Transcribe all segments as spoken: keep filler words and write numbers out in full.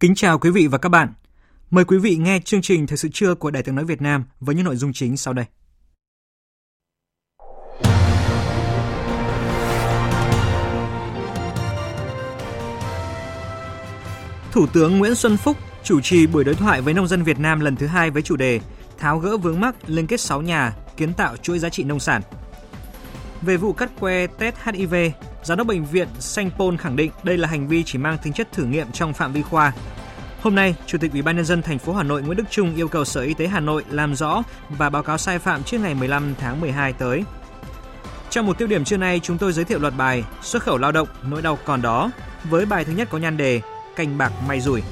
Kính chào quý vị và các bạn. Mời quý vị nghe chương trình Thời sự trưa của Đài Tiếng nói Việt Nam với những nội dung chính sau đây. Thủ tướng Nguyễn Xuân Phúc chủ trì buổi đối thoại với nông dân Việt Nam lần thứ hai với chủ đề Tháo gỡ vướng mắc liên kết sáu nhà, kiến tạo chuỗi giá trị nông sản. Về vụ cắt que test hát i vê, Giám đốc bệnh viện Saint Paul khẳng định đây là hành vi chỉ mang tính chất thử nghiệm trong phạm vi khoa. Hôm nay, Chủ tịch Ủy ban nhân dân thành phố Hà Nội Nguyễn Đức Trung yêu cầu Sở Y tế Hà Nội làm rõ và báo cáo sai phạm trước ngày mười lăm tháng mười hai tới. Trong một tiêu điểm trưa nay, chúng tôi giới thiệu loạt bài Xuất khẩu lao động, nỗi đau còn đó với bài thứ nhất có nhan đề Canh bạc may rủi.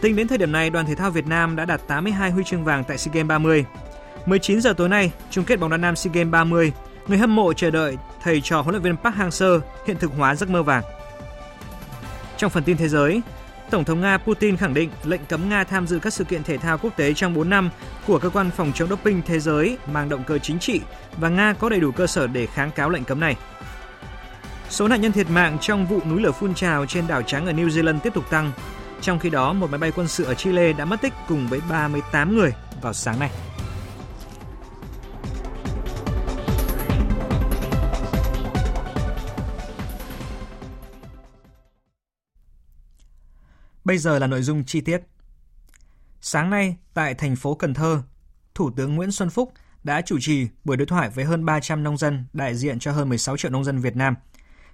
Tính đến thời điểm này, đoàn thể thao Việt Nam đã đạt tám mươi hai huy chương vàng tại SEA Games ba mươi. mười chín giờ tối nay, chung kết bóng đá nam SEA Games ba mươi. Người hâm mộ chờ đợi thầy trò huấn luyện viên Park Hang-seo hiện thực hóa giấc mơ vàng. Trong phần tin thế giới, Tổng thống Nga Putin khẳng định lệnh cấm Nga tham dự các sự kiện thể thao quốc tế trong bốn năm của cơ quan phòng chống doping thế giới mang động cơ chính trị và Nga có đầy đủ cơ sở để kháng cáo lệnh cấm này. Số nạn nhân thiệt mạng trong vụ núi lửa phun trào trên đảo Trắng ở New Zealand tiếp tục tăng. Trong khi đó, một máy bay quân sự ở Chile đã mất tích cùng với ba mươi tám người vào sáng nay. Bây giờ là nội dung chi tiết. Sáng nay, tại thành phố Cần Thơ, Thủ tướng Nguyễn Xuân Phúc đã chủ trì buổi đối thoại với hơn ba trăm nông dân đại diện cho hơn mười sáu triệu nông dân Việt Nam.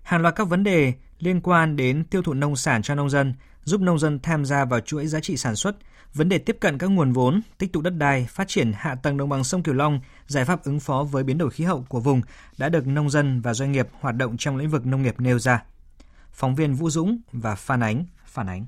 Hàng loạt các vấn đề liên quan đến tiêu thụ nông sản cho nông dân, giúp nông dân tham gia vào chuỗi giá trị sản xuất, vấn đề tiếp cận các nguồn vốn, tích tụ đất đai, phát triển hạ tầng đồng bằng sông Cửu Long, giải pháp ứng phó với biến đổi khí hậu của vùng đã được nông dân và doanh nghiệp hoạt động trong lĩnh vực nông nghiệp nêu ra. Phóng viên Vũ Dũng và Phan Ánh phản ánh.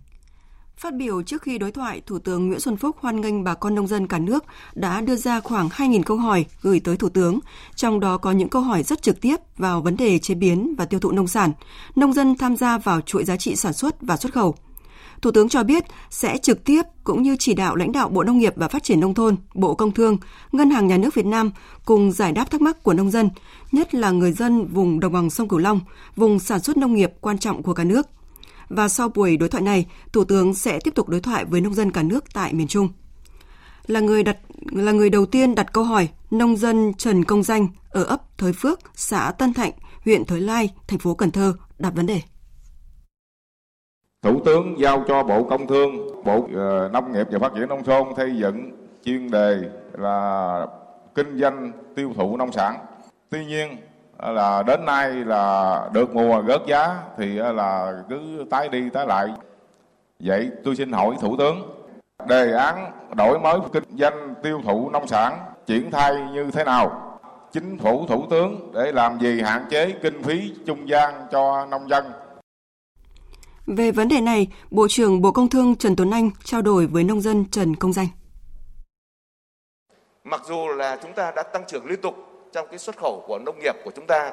Phát biểu trước khi đối thoại, Thủ tướng Nguyễn Xuân Phúc hoan nghênh bà con nông dân cả nước đã đưa ra khoảng hai nghìn câu hỏi gửi tới Thủ tướng, trong đó có những câu hỏi rất trực tiếp vào vấn đề chế biến và tiêu thụ nông sản, nông dân tham gia vào chuỗi giá trị sản xuất và xuất khẩu. Thủ tướng cho biết sẽ trực tiếp cũng như chỉ đạo lãnh đạo Bộ Nông nghiệp và Phát triển Nông thôn, Bộ Công Thương, Ngân hàng Nhà nước Việt Nam cùng giải đáp thắc mắc của nông dân, nhất là người dân vùng đồng bằng sông Cửu Long, vùng sản xuất nông nghiệp quan trọng của cả nước. Và sau buổi đối thoại này, Thủ tướng sẽ tiếp tục đối thoại với nông dân cả nước tại miền Trung. Là người đặt là người đầu tiên đặt câu hỏi, nông dân Trần Công Danh ở ấp Thới Phước, xã Tân Thạnh, huyện Thới Lai, thành phố Cần Thơ đặt vấn đề. Thủ tướng giao cho Bộ Công Thương, Bộ Nông nghiệp và Phát triển Nông thôn xây dựng chuyên đề là kinh doanh tiêu thụ nông sản. Tuy nhiên là đến nay là được mùa rớt giá thì là cứ tái đi tái lại. Vậy tôi xin hỏi Thủ tướng, đề án đổi mới kinh doanh tiêu thụ nông sản triển khai như thế nào? Chính phủ Thủ tướng để làm gì hạn chế kinh phí trung gian cho nông dân? Về vấn đề này, Bộ trưởng Bộ Công Thương Trần Tuấn Anh trao đổi với nông dân Trần Công Danh. Mặc dù là chúng ta đã tăng trưởng liên tục trong cái xuất khẩu của nông nghiệp của chúng ta,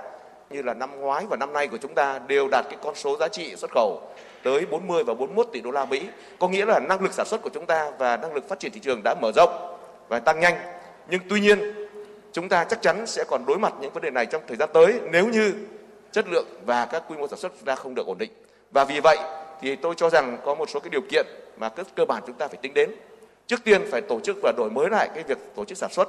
như là năm ngoái và năm nay của chúng ta đều đạt cái con số giá trị xuất khẩu tới bốn mươi và bốn mươi mốt tỷ đô la Mỹ, có nghĩa là năng lực sản xuất của chúng ta và năng lực phát triển thị trường đã mở rộng và tăng nhanh. Nhưng tuy nhiên, chúng ta chắc chắn sẽ còn đối mặt những vấn đề này trong thời gian tới nếu như chất lượng và các quy mô sản xuất chúng ta không được ổn định. Và vì vậy thì tôi cho rằng có một số cái điều kiện mà cơ bản chúng ta phải tính đến. Trước tiên phải tổ chức và đổi mới lại cái việc tổ chức sản xuất.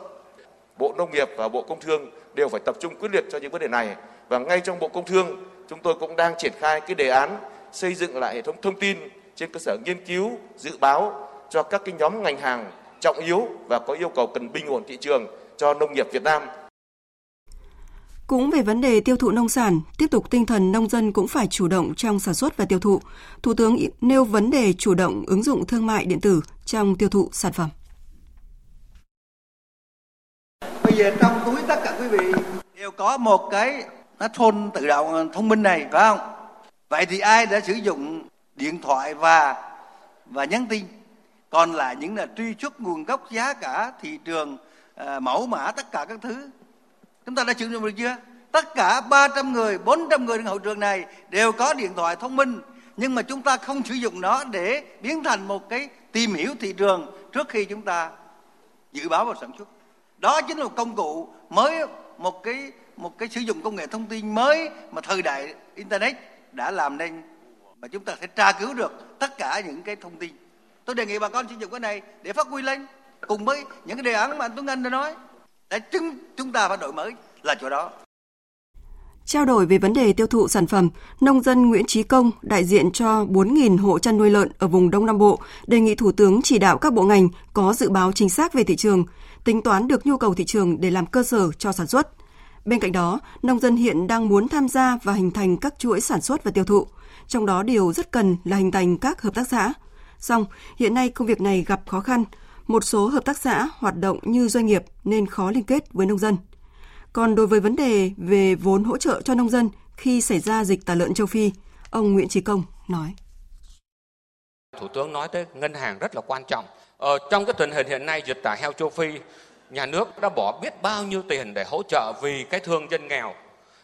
Bộ Nông nghiệp và Bộ Công Thương đều phải tập trung quyết liệt cho những vấn đề này. Và ngay trong Bộ Công Thương, chúng tôi cũng đang triển khai cái đề án xây dựng lại hệ thống thông tin trên cơ sở nghiên cứu, dự báo cho các cái nhóm ngành hàng trọng yếu và có yêu cầu cần bình ổn thị trường cho nông nghiệp Việt Nam. Cũng về vấn đề tiêu thụ nông sản, tiếp tục tinh thần nông dân cũng phải chủ động trong sản xuất và tiêu thụ. Thủ tướng nêu vấn đề chủ động ứng dụng thương mại điện tử trong tiêu thụ sản phẩm. Bây giờ trong túi tất cả quý vị đều có một cái smartphone tự động thông minh này, phải không? Vậy thì ai đã sử dụng điện thoại và và nhắn tin? Còn lại những là truy xuất nguồn gốc, giá cả, thị trường, à, mẫu mã, tất cả các thứ. Chúng ta đã sử dụng được chưa? Tất cả ba trăm người, bốn trăm người trong hậu trường này đều có điện thoại thông minh. Nhưng mà chúng ta không sử dụng nó để biến thành một cái tìm hiểu thị trường trước khi chúng ta dự báo và sản xuất. Đó chính là một công cụ mới, một cái, một cái sử dụng công nghệ thông tin mới mà thời đại Internet đã làm nên. Và chúng ta sẽ tra cứu được tất cả những cái thông tin. Tôi đề nghị bà con sử dụng cái này để phát huy lên cùng với những cái đề án mà anh Tuấn Anh đã nói. Để chứng chúng ta phải đổi mới là chỗ đó. Trao đổi về vấn đề tiêu thụ sản phẩm, nông dân Nguyễn Chí Công, đại diện cho bốn nghìn hộ chăn nuôi lợn ở vùng Đông Nam Bộ, đề nghị Thủ tướng chỉ đạo các bộ ngành có dự báo chính xác về thị trường, tính toán được nhu cầu thị trường để làm cơ sở cho sản xuất. Bên cạnh đó, nông dân hiện đang muốn tham gia và hình thành các chuỗi sản xuất và tiêu thụ, trong đó điều rất cần là hình thành các hợp tác xã. Song, hiện nay công việc này gặp khó khăn, một số hợp tác xã hoạt động như doanh nghiệp nên khó liên kết với nông dân. Còn đối với vấn đề về vốn hỗ trợ cho nông dân khi xảy ra dịch tả lợn châu Phi, ông Nguyễn Chí Công nói. Thủ tướng nói tới ngân hàng rất là quan trọng. Ờ, trong cái tình hình hiện nay dịch tả heo châu Phi, nhà nước đã bỏ biết bao nhiêu tiền để hỗ trợ vì cái thương dân nghèo.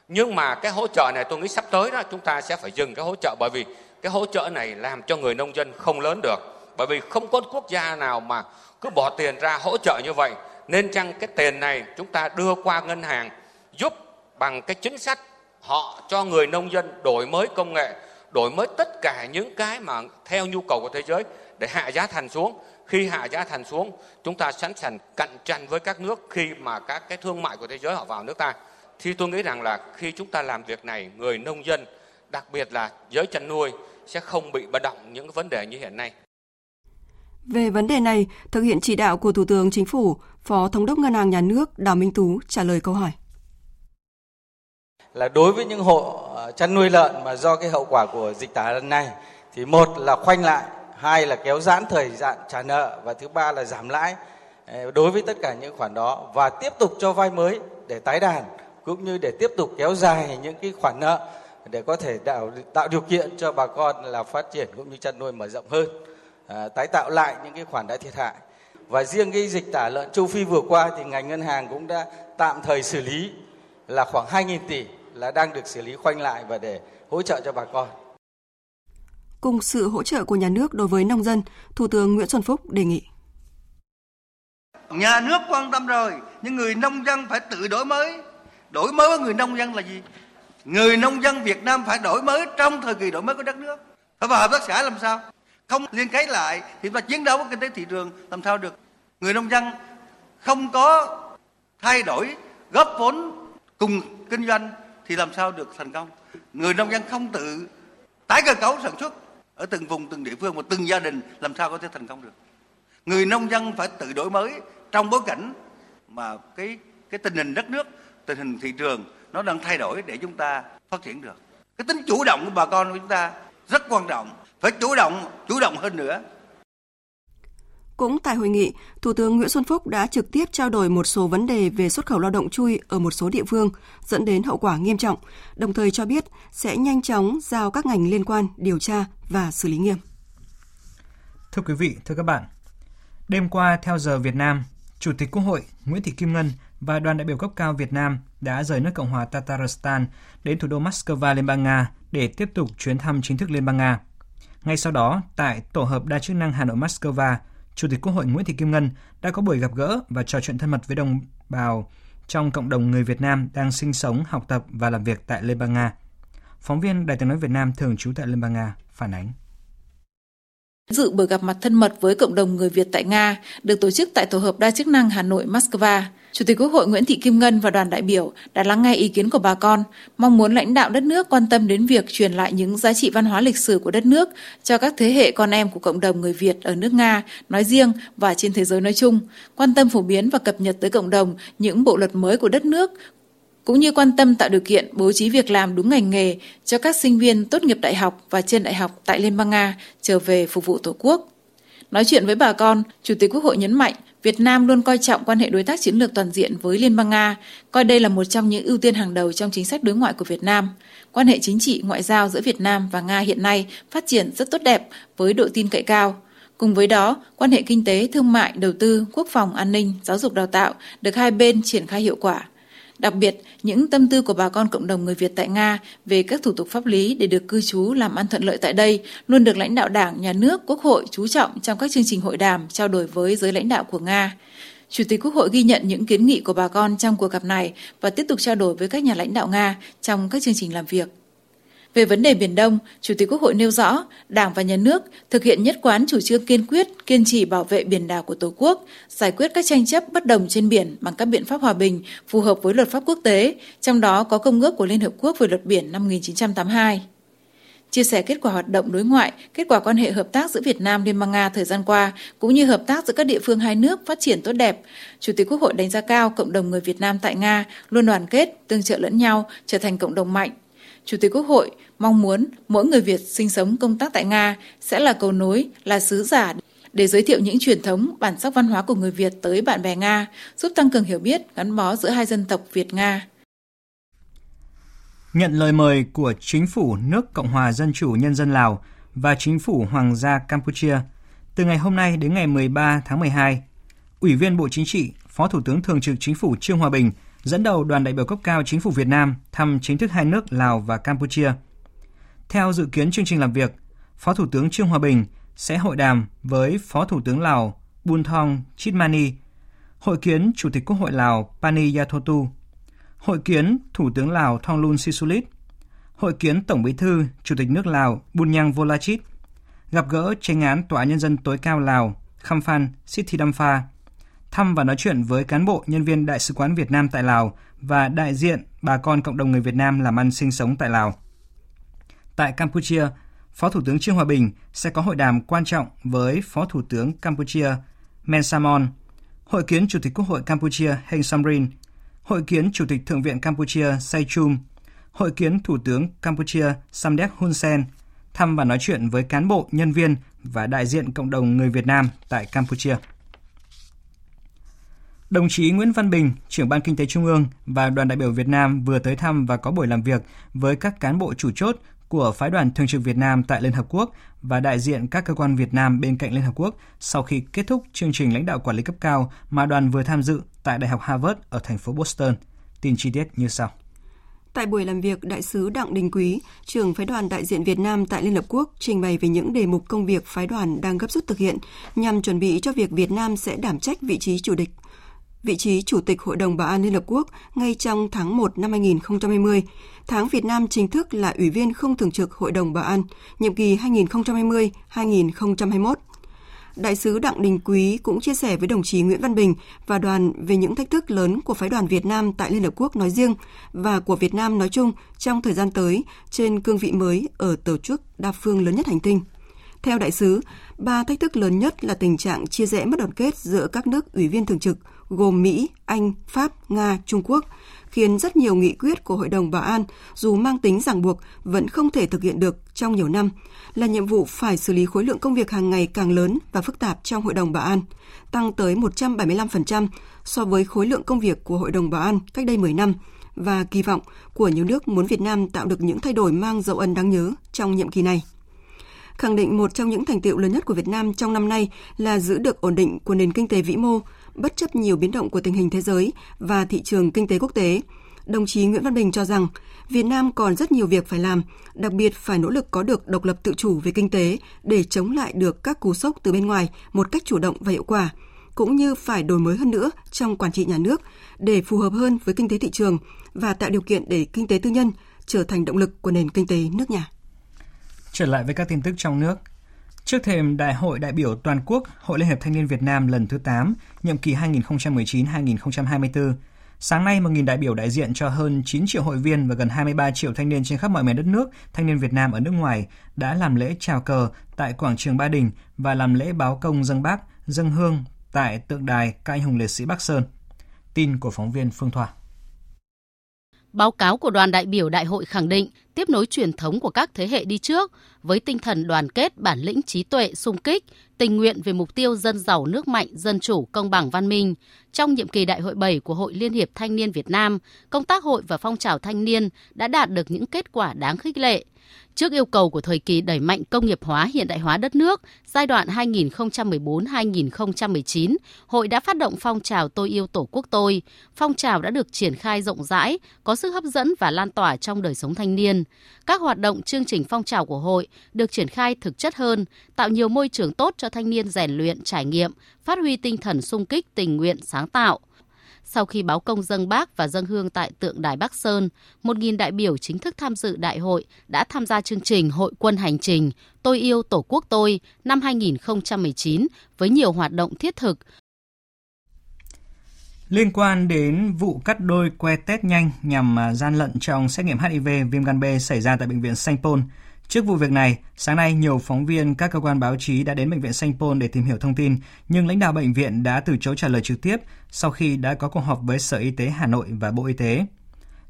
Nhưng mà cái hỗ trợ này tôi nghĩ sắp tới đó chúng ta sẽ phải dừng cái hỗ trợ, bởi vì cái hỗ trợ này làm cho người nông dân không lớn được. Bởi vì không có quốc gia nào mà cứ bỏ tiền ra hỗ trợ như vậy. Nên chăng cái tiền này chúng ta đưa qua ngân hàng, giúp bằng cái chính sách họ cho người nông dân đổi mới công nghệ, đổi mới tất cả những cái mà theo nhu cầu của thế giới để hạ giá thành xuống. Khi hạ giá thành xuống, chúng ta sẵn sàng cạnh tranh với các nước khi mà các cái thương mại của thế giới họ vào nước ta. Thì tôi nghĩ rằng là khi chúng ta làm việc này, người nông dân, đặc biệt là giới chăn nuôi sẽ không bị bất động những vấn đề như hiện nay. Về vấn đề này, thực hiện chỉ đạo của Thủ tướng Chính phủ, Phó Thống đốc Ngân hàng Nhà nước Đào Minh Tú trả lời câu hỏi. Là đối với những hộ chăn nuôi lợn mà do cái hậu quả của dịch tả lần này thì một là khoanh lại, hai là kéo giãn thời gian trả nợ và thứ ba là giảm lãi đối với tất cả những khoản đó và tiếp tục cho vay mới để tái đàn cũng như để tiếp tục kéo dài những cái khoản nợ để có thể tạo điều kiện cho bà con là phát triển cũng như chăn nuôi mở rộng hơn. À, tái tạo lại những cái khoản đã thiệt hại. Và riêng cái dịch tả lợn châu Phi vừa qua thì ngành ngân hàng cũng đã tạm thời xử lý là khoảng hai nghìn tỷ là đang được xử lý khoanh lại và để hỗ trợ cho bà con. Cùng sự hỗ trợ của nhà nước đối với nông dân, Thủ tướng Nguyễn Xuân Phúc đề nghị. Nhà nước quan tâm rồi, nhưng người nông dân phải tự đổi mới. Đổi mới với người nông dân là gì? Người nông dân Việt Nam phải đổi mới trong thời kỳ đổi mới của đất nước. Phải vào hợp tác xã làm sao? Không liên kết lại thì ta chiến đấu với kinh tế thị trường làm sao được. Người nông dân không có thay đổi góp vốn cùng kinh doanh thì làm sao được thành công. Người nông dân không tự tái cơ cấu sản xuất ở từng vùng, từng địa phương và từng gia đình làm sao có thể thành công được. Người nông dân phải tự đổi mới trong bối cảnh mà cái cái tình hình đất nước, tình hình thị trường nó đang thay đổi để chúng ta phát triển được. Cái tính chủ động của bà con của chúng ta rất quan trọng. Phải chủ động, chủ động hơn nữa. Cũng tại hội nghị, Thủ tướng Nguyễn Xuân Phúc đã trực tiếp trao đổi một số vấn đề về xuất khẩu lao động chui ở một số địa phương dẫn đến hậu quả nghiêm trọng, đồng thời cho biết sẽ nhanh chóng giao các ngành liên quan điều tra và xử lý nghiêm. Thưa quý vị, thưa các bạn, đêm qua theo giờ Việt Nam, Chủ tịch Quốc hội Nguyễn Thị Kim Ngân và đoàn đại biểu cấp cao Việt Nam đã rời nước Cộng hòa Tatarstan đến thủ đô Moscow, Liên bang Nga để tiếp tục chuyến thăm chính thức Liên bang Nga. Ngay sau đó, tại Tổ hợp Đa chức năng Hà Nội-Moscow, Chủ tịch Quốc hội Nguyễn Thị Kim Ngân đã có buổi gặp gỡ và trò chuyện thân mật với đồng bào trong cộng đồng người Việt Nam đang sinh sống, học tập và làm việc tại Liên bang Nga. Phóng viên Đài Tiếng nói Việt Nam thường trú tại Liên bang Nga phản ánh. Dự buổi gặp mặt thân mật với cộng đồng người Việt tại Nga được tổ chức tại Tổ hợp Đa chức năng Hà Nội-Moscow, Chủ tịch Quốc hội Nguyễn Thị Kim Ngân và đoàn đại biểu đã lắng nghe ý kiến của bà con, mong muốn lãnh đạo đất nước quan tâm đến việc truyền lại những giá trị văn hóa lịch sử của đất nước cho các thế hệ con em của cộng đồng người Việt ở nước Nga nói riêng và trên thế giới nói chung, quan tâm phổ biến và cập nhật tới cộng đồng những bộ luật mới của đất nước, cũng như quan tâm tạo điều kiện bố trí việc làm đúng ngành nghề cho các sinh viên tốt nghiệp đại học và trên đại học tại Liên bang Nga trở về phục vụ Tổ quốc. Nói chuyện với bà con, Chủ tịch Quốc hội nhấn mạnh Việt Nam luôn coi trọng quan hệ đối tác chiến lược toàn diện với Liên bang Nga, coi đây là một trong những ưu tiên hàng đầu trong chính sách đối ngoại của Việt Nam. Quan hệ chính trị, ngoại giao giữa Việt Nam và Nga hiện nay phát triển rất tốt đẹp với độ tin cậy cao. Cùng với đó, quan hệ kinh tế, thương mại, đầu tư, quốc phòng, an ninh, giáo dục đào tạo được hai bên triển khai hiệu quả. Đặc biệt, những tâm tư của bà con cộng đồng người Việt tại Nga về các thủ tục pháp lý để được cư trú làm ăn thuận lợi tại đây luôn được lãnh đạo Đảng, Nhà nước, Quốc hội chú trọng trong các chương trình hội đàm trao đổi với giới lãnh đạo của Nga. Chủ tịch Quốc hội ghi nhận những kiến nghị của bà con trong cuộc gặp này và tiếp tục trao đổi với các nhà lãnh đạo Nga trong các chương trình làm việc. Về vấn đề Biển Đông, Chủ tịch Quốc hội nêu rõ, Đảng và Nhà nước thực hiện nhất quán chủ trương kiên quyết, kiên trì bảo vệ biển đảo của Tổ quốc, giải quyết các tranh chấp bất đồng trên biển bằng các biện pháp hòa bình phù hợp với luật pháp quốc tế, trong đó có Công ước của Liên Hợp Quốc về luật biển năm một nghìn chín trăm tám mươi hai. Chia sẻ kết quả hoạt động đối ngoại, kết quả quan hệ hợp tác giữa Việt Nam Liên bang Nga thời gian qua, cũng như hợp tác giữa các địa phương hai nước phát triển tốt đẹp, Chủ tịch Quốc hội đánh giá cao cộng đồng người Việt Nam tại Nga luôn đoàn kết, tương trợ lẫn nhau, trở thành cộng đồng mạnh. Chủ tịch Quốc hội mong muốn mỗi người Việt sinh sống công tác tại Nga sẽ là cầu nối, là sứ giả để giới thiệu những truyền thống, bản sắc văn hóa của người Việt tới bạn bè Nga, giúp tăng cường hiểu biết, gắn bó giữa hai dân tộc Việt-Nga. Nhận lời mời của Chính phủ nước Cộng hòa Dân chủ Nhân dân Lào và Chính phủ Hoàng gia Campuchia, từ ngày hôm nay đến ngày mười ba tháng mười hai, Ủy viên Bộ Chính trị, Phó Thủ tướng Thường trực Chính phủ Trương Hòa Bình dẫn đầu đoàn đại biểu cấp cao Chính phủ Việt Nam thăm chính thức hai nước Lào và Campuchia. Theo dự kiến chương trình làm việc, Phó Thủ tướng Trương Hòa Bình sẽ hội đàm với Phó Thủ tướng Lào Bun Thong Chitmani, hội kiến Chủ tịch Quốc hội Lào Pani Yathotu, hội kiến Thủ tướng Lào Thongloun Sisoulith, hội kiến Tổng Bí thư Chủ tịch nước Lào Bunyang Volachit, gặp gỡ Chánh án Tòa án Nhân dân tối cao Lào Khamphant Sithidampha, thăm và nói chuyện với cán bộ, nhân viên Đại sứ quán Việt Nam tại Lào và đại diện bà con cộng đồng người Việt Nam làm ăn sinh sống tại Lào. Tại Campuchia, Phó Thủ tướng Trương Hòa Bình sẽ có hội đàm quan trọng với Phó Thủ tướng Campuchia Men Samon, hội kiến Chủ tịch Quốc hội Campuchia Heng Samrin, hội kiến Chủ tịch Thượng viện Campuchia Say Chum, hội kiến Thủ tướng Campuchia Samdech Hun Sen, thăm và nói chuyện với cán bộ, nhân viên và đại diện cộng đồng người Việt Nam tại Campuchia. Đồng chí Nguyễn Văn Bình, trưởng Ban Kinh tế Trung ương và đoàn đại biểu Việt Nam vừa tới thăm và có buổi làm việc với các cán bộ chủ chốt của Phái đoàn Thường trực Việt Nam tại Liên Hợp Quốc và đại diện các cơ quan Việt Nam bên cạnh Liên Hợp Quốc sau khi kết thúc chương trình lãnh đạo quản lý cấp cao mà đoàn vừa tham dự tại Đại học Harvard ở thành phố Boston. Tin chi tiết như sau. Tại buổi làm việc, Đại sứ Đặng Đình Quý, trưởng Phái đoàn đại diện Việt Nam tại Liên Hợp Quốc trình bày về những đề mục công việc Phái đoàn đang gấp rút thực hiện nhằm chuẩn bị cho việc Việt Nam sẽ đảm trách vị trí chủ tịch. vị trí Chủ tịch Hội đồng Bảo an Liên Hợp Quốc ngay trong tháng một năm hai nghìn không trăm hai mươi, tháng Việt Nam chính thức là Ủy viên không thường trực Hội đồng Bảo an, nhiệm kỳ hai nghìn không trăm hai mươi đến hai nghìn không trăm hai mươi mốt. Đại sứ Đặng Đình Quý cũng chia sẻ với đồng chí Nguyễn Văn Bình và đoàn về những thách thức lớn của Phái đoàn Việt Nam tại Liên Hợp Quốc nói riêng và của Việt Nam nói chung trong thời gian tới trên cương vị mới ở tổ chức đa phương lớn nhất hành tinh. Theo đại sứ, ba thách thức lớn nhất là tình trạng chia rẽ mất đoàn kết giữa các nước ủy viên thường trực gồm Mỹ, Anh, Pháp, Nga, Trung Quốc, khiến rất nhiều nghị quyết của Hội đồng Bảo an dù mang tính ràng buộc vẫn không thể thực hiện được trong nhiều năm, là nhiệm vụ phải xử lý khối lượng công việc hàng ngày càng lớn và phức tạp trong Hội đồng Bảo an, tăng tới một trăm bảy mươi lăm phần trăm so với khối lượng công việc của Hội đồng Bảo an cách đây mười năm, và kỳ vọng của nhiều nước muốn Việt Nam tạo được những thay đổi mang dấu ấn đáng nhớ trong nhiệm kỳ này. Khẳng định một trong những thành tựu lớn nhất của Việt Nam trong năm nay là giữ được ổn định của nền kinh tế vĩ mô, bất chấp nhiều biến động của tình hình thế giới và thị trường kinh tế quốc tế. Đồng chí Nguyễn Văn Bình cho rằng, Việt Nam còn rất nhiều việc phải làm, đặc biệt phải nỗ lực có được độc lập tự chủ về kinh tế để chống lại được các cú sốc từ bên ngoài một cách chủ động và hiệu quả, cũng như phải đổi mới hơn nữa trong quản trị nhà nước để phù hợp hơn với kinh tế thị trường và tạo điều kiện để kinh tế tư nhân trở thành động lực của nền kinh tế nước nhà. Trở lại với các tin tức trong nước. Trước thềm Đại hội đại biểu toàn quốc Hội Liên hiệp Thanh niên Việt Nam lần thứ tám, nhiệm kỳ hai nghìn không trăm mười chín đến hai nghìn không trăm hai mươi tư, sáng nay một nghìn đại biểu đại diện cho hơn chín triệu hội viên và gần hai mươi ba triệu thanh niên trên khắp mọi miền đất nước, thanh niên Việt Nam ở nước ngoài đã làm lễ chào cờ tại quảng trường Ba Đình và làm lễ báo công dâng Bác, dâng hương tại tượng đài các anh hùng liệt sĩ Bắc Sơn. Tin của phóng viên Phương Thoa. Báo cáo của đoàn đại biểu đại hội khẳng định tiếp nối truyền thống của các thế hệ đi trước với tinh thần đoàn kết, bản lĩnh, trí tuệ, xung kích, tình nguyện về mục tiêu dân giàu, nước mạnh, dân chủ, công bằng, văn minh. Trong nhiệm kỳ đại hội bảy của Hội Liên hiệp Thanh niên Việt Nam, công tác hội và phong trào thanh niên đã đạt được những kết quả đáng khích lệ. Trước yêu cầu của thời kỳ đẩy mạnh công nghiệp hóa, hiện đại hóa đất nước, giai đoạn hai nghìn không trăm mười bốn đến hai nghìn không trăm mười chín, Hội đã phát động phong trào Tôi yêu Tổ quốc tôi. Phong trào đã được triển khai rộng rãi, có sức hấp dẫn và lan tỏa trong đời sống thanh niên. Các hoạt động chương trình phong trào của Hội được triển khai thực chất hơn, tạo nhiều môi trường tốt cho thanh niên rèn luyện, trải nghiệm, phát huy tinh thần xung kích, tình nguyện, sáng tạo. Sau khi báo công dâng Bác và dâng hương tại tượng đài Bắc Sơn, một nghìn đại biểu chính thức tham dự đại hội đã tham gia chương trình Hội quân hành trình Tôi yêu Tổ quốc tôi năm hai nghìn không trăm mười chín với nhiều hoạt động thiết thực. Liên quan đến vụ cắt đôi que test nhanh nhằm gian lận trong xét nghiệm hát i vê viêm gan B xảy ra tại bệnh viện Saint Paul. Trước vụ việc này, sáng nay nhiều phóng viên các cơ quan báo chí đã đến bệnh viện Saint Paul để tìm hiểu thông tin, nhưng lãnh đạo bệnh viện đã từ chối trả lời trực tiếp sau khi đã có cuộc họp với Sở Y tế Hà Nội và Bộ Y tế.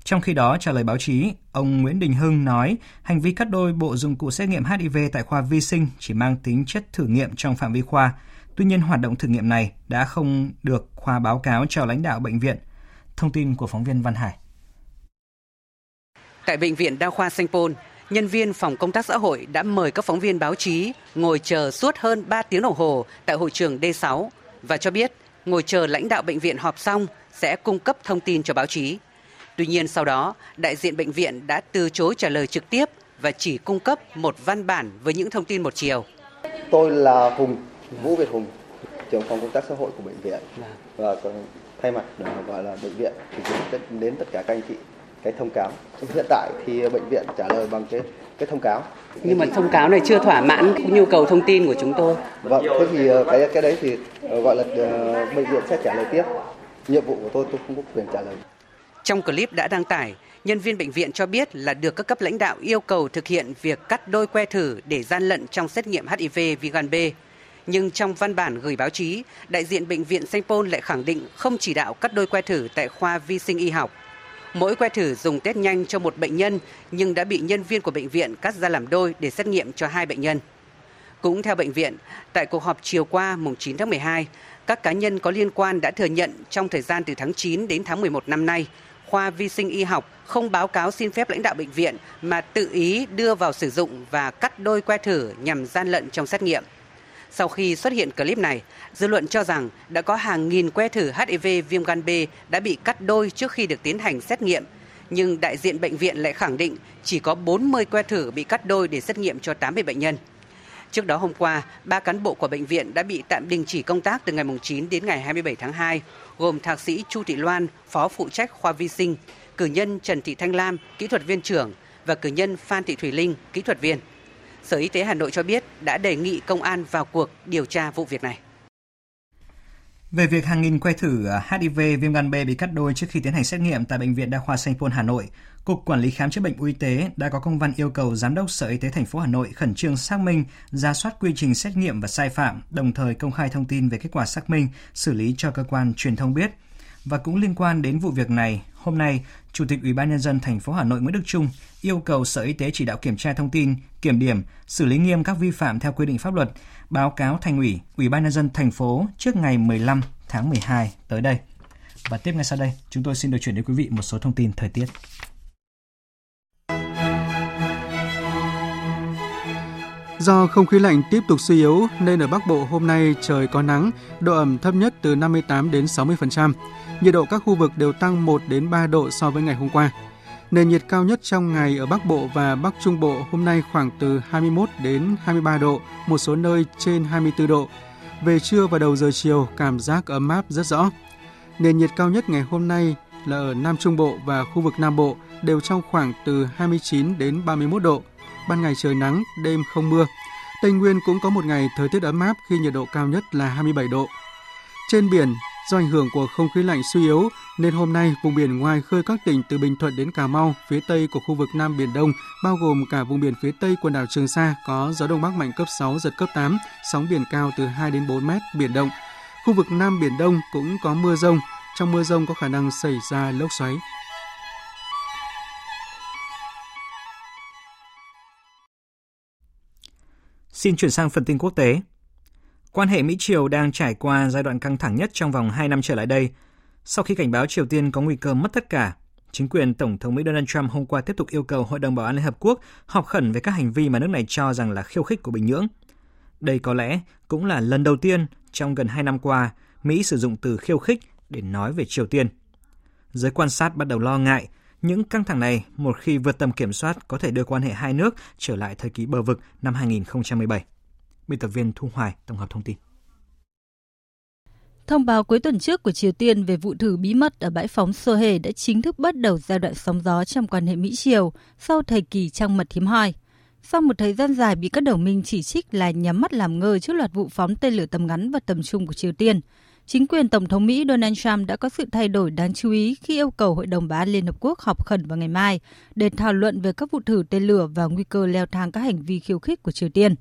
Trong khi đó, trả lời báo chí, ông Nguyễn Đình Hưng nói hành vi cắt đôi bộ dụng cụ xét nghiệm hát i vê tại khoa vi sinh chỉ mang tính chất thử nghiệm trong phạm vi khoa. Tuy nhiên, hoạt động thử nghiệm này đã không được khoa báo cáo cho lãnh đạo bệnh viện. Thông tin của phóng viên Văn Hải. Tại bệnh viện Đa khoa Saint Paul, nhân viên phòng công tác xã hội đã mời các phóng viên báo chí ngồi chờ suốt hơn ba tiếng đồng hồ tại hội trường D sáu và cho biết ngồi chờ lãnh đạo bệnh viện họp xong sẽ cung cấp thông tin cho báo chí. Tuy nhiên sau đó, đại diện bệnh viện đã từ chối trả lời trực tiếp và chỉ cung cấp một văn bản với những thông tin một chiều. Tôi là Hùng, Vũ Việt Hùng, trưởng phòng công tác xã hội của bệnh viện. Và thay mặt gọi là bệnh viện thì cũng đến tất cả các anh chị cái thông cáo. Hiện tại thì bệnh viện trả lời bằng cái cái thông cáo. Nhưng mà thông cáo này chưa thỏa mãn cái nhu cầu thông tin của chúng tôi. Vâng, thế thì cái cái đấy thì gọi là bệnh viện sẽ trả lời tiếp. Nhiệm vụ của tôi tôi không có quyền trả lời. Trong clip đã đăng tải, nhân viên bệnh viện cho biết là được các cấp lãnh đạo yêu cầu thực hiện việc cắt đôi que thử để gian lận trong xét nghiệm hát i vê vi gan B. Nhưng trong văn bản gửi báo chí, đại diện bệnh viện Saint Paul lại khẳng định không chỉ đạo cắt đôi que thử tại khoa vi sinh y học. Mỗi que thử dùng test nhanh cho một bệnh nhân nhưng đã bị nhân viên của bệnh viện cắt ra làm đôi để xét nghiệm cho hai bệnh nhân. Cũng theo bệnh viện, tại cuộc họp chiều qua mùng chín tháng mười hai, các cá nhân có liên quan đã thừa nhận trong thời gian từ tháng chín đến tháng mười một năm nay, khoa vi sinh y học không báo cáo xin phép lãnh đạo bệnh viện mà tự ý đưa vào sử dụng và cắt đôi que thử nhằm gian lận trong xét nghiệm. Sau khi xuất hiện clip này, dư luận cho rằng đã có hàng nghìn que thử hát i vê viêm gan B đã bị cắt đôi trước khi được tiến hành xét nghiệm. Nhưng đại diện bệnh viện lại khẳng định chỉ có bốn mươi que thử bị cắt đôi để xét nghiệm cho tám mươi bệnh nhân. Trước đó hôm qua, ba cán bộ của bệnh viện đã bị tạm đình chỉ công tác từ ngày chín đến ngày hai mươi bảy tháng hai, gồm thạc sĩ Chu Thị Loan, phó phụ trách khoa vi sinh, cử nhân Trần Thị Thanh Lam, kỹ thuật viên trưởng và cử nhân Phan Thị Thùy Linh, kỹ thuật viên. Sở Y tế Hà Nội cho biết đã đề nghị công an vào cuộc điều tra vụ việc này. Về việc hàng nghìn que thử hát i vê viêm gan B bị cắt đôi trước khi tiến hành xét nghiệm tại Bệnh viện Đa khoa Saint Paul Hà Nội, Cục Quản lý Khám chữa bệnh Bộ Y tế đã có công văn yêu cầu Giám đốc Sở Y tế thành phố Hà Nội khẩn trương xác minh, rà soát quy trình xét nghiệm và sai phạm, đồng thời công khai thông tin về kết quả xác minh, xử lý cho cơ quan truyền thông biết. Và cũng liên quan đến vụ việc này, hôm nay, Chủ tịch Ủy ban nhân dân thành phố Hà Nội Nguyễn Đức Trung yêu cầu Sở Y tế chỉ đạo kiểm tra thông tin, kiểm điểm, xử lý nghiêm các vi phạm theo quy định pháp luật, báo cáo Thành ủy, Ủy ban nhân dân thành phố trước ngày mười lăm tháng mười hai tới đây. Và tiếp ngay sau đây, chúng tôi xin được chuyển đến quý vị một số thông tin thời tiết. Do không khí lạnh tiếp tục suy yếu nên ở Bắc Bộ hôm nay trời có nắng, độ ẩm thấp nhất từ năm mươi tám đến sáu mươi phần trăm. Nhiệt độ các khu vực đều tăng một đến ba độ so với ngày hôm qua. Nền nhiệt cao nhất trong ngày ở Bắc Bộ và Bắc Trung Bộ hôm nay khoảng từ hai mươi mốt đến hai mươi ba độ, một số nơi trên hai mươi tư độ. Về trưa và đầu giờ chiều, cảm giác ấm áp rất rõ. Nền nhiệt cao nhất ngày hôm nay là ở Nam Trung Bộ và khu vực Nam Bộ đều trong khoảng từ hai mươi chín đến ba mươi mốt độ. Ban ngày trời nắng, đêm không mưa. Tây Nguyên cũng có một ngày thời tiết ấm áp khi nhiệt độ cao nhất là hai mươi bảy độ. Trên biển, do ảnh hưởng của không khí lạnh suy yếu nên hôm nay vùng biển ngoài khơi các tỉnh từ Bình Thuận đến Cà Mau, phía tây của khu vực Nam Biển Đông, bao gồm cả vùng biển phía tây quần đảo Trường Sa có gió đông bắc mạnh cấp sáu, giật cấp tám, sóng biển cao từ hai đến bốn mét, biển động. Khu vực Nam Biển Đông cũng có mưa rông, trong mưa rông có khả năng xảy ra lốc xoáy. Xin chuyển sang phần tin quốc tế. Quan hệ Mỹ-Triều đang trải qua giai đoạn căng thẳng nhất trong vòng hai năm trở lại đây. Sau khi cảnh báo Triều Tiên có nguy cơ mất tất cả, chính quyền Tổng thống Mỹ Donald Trump hôm qua tiếp tục yêu cầu Hội đồng Bảo an Liên Hợp Quốc họp khẩn về các hành vi mà nước này cho rằng là khiêu khích của Bình Nhưỡng. Đây có lẽ cũng là lần đầu tiên trong gần hai năm qua Mỹ sử dụng từ khiêu khích để nói về Triều Tiên. Giới quan sát bắt đầu lo ngại những căng thẳng này một khi vượt tầm kiểm soát có thể đưa quan hệ hai nước trở lại thời kỳ bờ vực năm hai không một bảy. Biên tập viên Thu Hoài tổng hợp thông tin. Thông báo cuối tuần trước của Triều Tiên về vụ thử bí mật ở bãi phóng Sohae đã chính thức bắt đầu giai đoạn sóng gió trong quan hệ Mỹ-Triều sau thời kỳ trăng mật hiếm hoi. Sau một thời gian dài bị các đồng minh chỉ trích là nhắm mắt làm ngơ trước loạt vụ phóng tên lửa tầm ngắn và tầm trung của Triều Tiên, chính quyền Tổng thống Mỹ Donald Trump đã có sự thay đổi đáng chú ý khi yêu cầu Hội đồng Bảo an Liên Hợp Quốc họp khẩn vào ngày mai để thảo luận về các vụ thử tên lửa và nguy cơ leo thang các hành vi khiêu khích của Triều Tiên.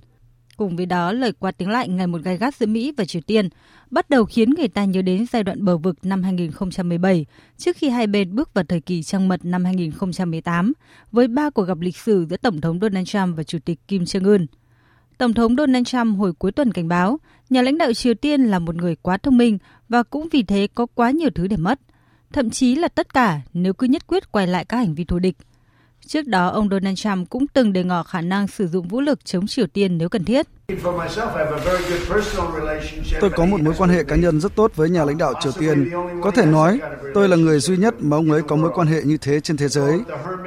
Cùng với đó, lời qua tiếng lại ngày một gay gắt giữa Mỹ và Triều Tiên bắt đầu khiến người ta nhớ đến giai đoạn bờ vực năm hai không một bảy, trước khi hai bên bước vào thời kỳ trăng mật năm hai không một tám, với ba cuộc gặp lịch sử giữa Tổng thống Donald Trump và Chủ tịch Kim Jong-un. Tổng thống Donald Trump hồi cuối tuần cảnh báo, nhà lãnh đạo Triều Tiên là một người quá thông minh và cũng vì thế có quá nhiều thứ để mất, thậm chí là tất cả nếu cứ nhất quyết quay lại các hành vi thù địch. Trước đó, ông Donald Trump cũng từng đề ngỏ khả năng sử dụng vũ lực chống Triều Tiên nếu cần thiết. Tôi có một mối quan hệ cá nhân rất tốt với nhà lãnh đạo Triều Tiên. Có thể nói, tôi là người duy nhất mà ông ấy có mối quan hệ như thế trên thế giới.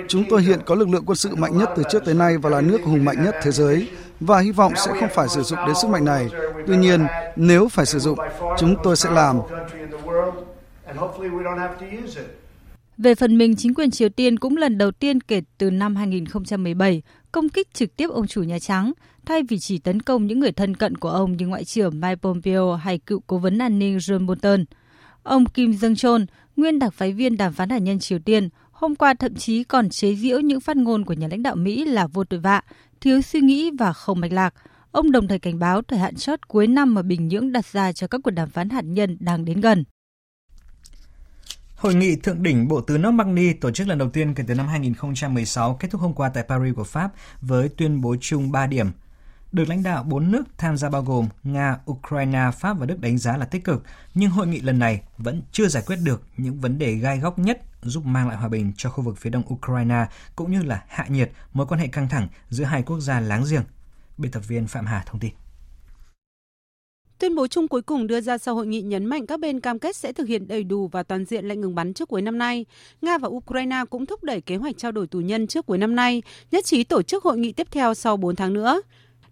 Chúng tôi hiện có lực lượng quân sự mạnh nhất từ trước tới nay và là nước hùng mạnh nhất thế giới. Và hy vọng sẽ không phải sử dụng đến sức mạnh này. Tuy nhiên, nếu phải sử dụng, chúng tôi sẽ làm. Về phần mình, chính quyền Triều Tiên cũng lần đầu tiên kể từ năm hai không một bảy công kích trực tiếp ông chủ Nhà Trắng, thay vì chỉ tấn công những người thân cận của ông như Ngoại trưởng Mike Pompeo hay cựu cố vấn an ninh John Bolton. Ông Kim Jong-un, nguyên đặc phái viên đàm phán hạt nhân Triều Tiên, hôm qua thậm chí còn chế giễu những phát ngôn của nhà lãnh đạo Mỹ là vô tội vạ, thiếu suy nghĩ và không mạch lạc. Ông đồng thời cảnh báo thời hạn chót cuối năm mà Bình Nhưỡng đặt ra cho các cuộc đàm phán hạt nhân đang đến gần. Hội nghị thượng đỉnh Bộ Tứ Normandy Magny tổ chức lần đầu tiên kể từ năm hai không một sáu kết thúc hôm qua tại Paris của Pháp với tuyên bố chung ba điểm. Được lãnh đạo bốn nước tham gia bao gồm Nga, Ukraine, Pháp và Đức đánh giá là tích cực, nhưng hội nghị lần này vẫn chưa giải quyết được những vấn đề gai góc nhất giúp mang lại hòa bình cho khu vực phía đông Ukraine cũng như là hạ nhiệt mối quan hệ căng thẳng giữa hai quốc gia láng giềng. Biên tập viên Phạm Hà thông tin. Tuyên bố chung cuối cùng đưa ra sau hội nghị nhấn mạnh các bên cam kết sẽ thực hiện đầy đủ và toàn diện lệnh ngừng bắn trước cuối năm nay. Nga và Ukraine cũng thúc đẩy kế hoạch trao đổi tù nhân trước cuối năm nay, nhất trí tổ chức hội nghị tiếp theo sau bốn tháng nữa.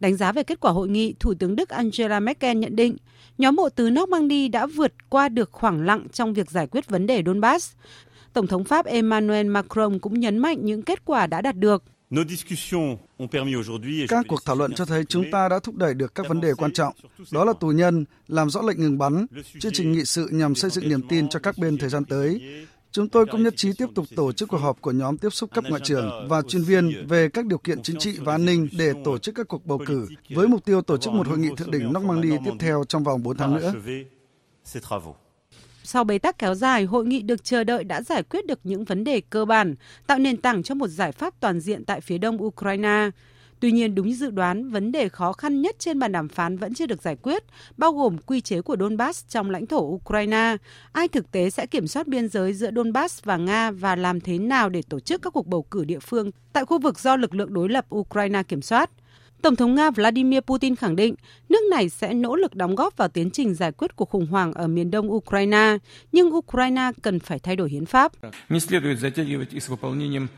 Đánh giá về kết quả hội nghị, Thủ tướng Đức Angela Merkel nhận định, nhóm Bộ Tứ Normandy đã vượt qua được khoảng lặng trong việc giải quyết vấn đề Donbass. Tổng thống Pháp Emmanuel Macron cũng nhấn mạnh những kết quả đã đạt được. Các cuộc thảo luận cho thấy chúng ta đã thúc đẩy được các vấn đề quan trọng, đó là tù nhân, làm rõ lệnh ngừng bắn, chương trình nghị sự nhằm xây dựng niềm tin cho các bên thời gian tới. Chúng tôi cũng nhất trí tiếp tục tổ chức cuộc họp của nhóm tiếp xúc cấp ngoại trưởng và chuyên viên về các điều kiện chính trị và an ninh để tổ chức các cuộc bầu cử, với mục tiêu tổ chức một hội nghị thượng đỉnh Normandy tiếp theo trong vòng bốn tháng nữa. Sau bế tắc kéo dài, hội nghị được chờ đợi đã giải quyết được những vấn đề cơ bản, tạo nền tảng cho một giải pháp toàn diện tại phía đông Ukraine. Tuy nhiên, đúng như dự đoán, vấn đề khó khăn nhất trên bàn đàm phán vẫn chưa được giải quyết, bao gồm quy chế của Donbass trong lãnh thổ Ukraine. Ai thực tế sẽ kiểm soát biên giới giữa Donbass và Nga và làm thế nào để tổ chức các cuộc bầu cử địa phương tại khu vực do lực lượng đối lập Ukraine kiểm soát. Tổng thống Nga Vladimir Putin khẳng định nước này sẽ nỗ lực đóng góp vào tiến trình giải quyết cuộc khủng hoảng ở miền đông Ukraine, nhưng Ukraine cần phải thay đổi hiến pháp.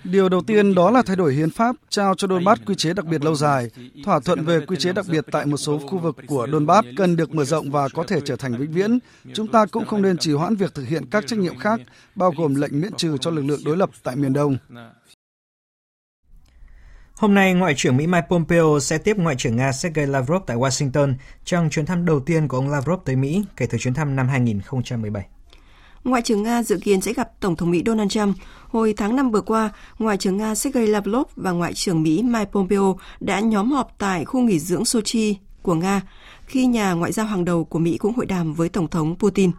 Điều đầu tiên đó là thay đổi hiến pháp, trao cho Donbass quy chế đặc biệt lâu dài. Thỏa thuận về quy chế đặc biệt tại một số khu vực của Donbass cần được mở rộng và có thể trở thành vĩnh viễn. Chúng ta cũng không nên trì hoãn việc thực hiện các trách nhiệm khác, bao gồm lệnh miễn trừ cho lực lượng đối lập tại miền đông. Hôm nay, Ngoại trưởng Mỹ Mike Pompeo sẽ tiếp Ngoại trưởng Nga Sergei Lavrov tại Washington trong chuyến thăm đầu tiên của ông Lavrov tới Mỹ kể từ chuyến thăm năm hai không một bảy. Ngoại trưởng Nga dự kiến sẽ gặp Tổng thống Mỹ Donald Trump. Hồi tháng năm vừa qua, Ngoại trưởng Nga Sergei Lavrov và Ngoại trưởng Mỹ Mike Pompeo đã nhóm họp tại khu nghỉ dưỡng Sochi của Nga, khi nhà ngoại giao hàng đầu của Mỹ cũng hội đàm với Tổng thống Putin.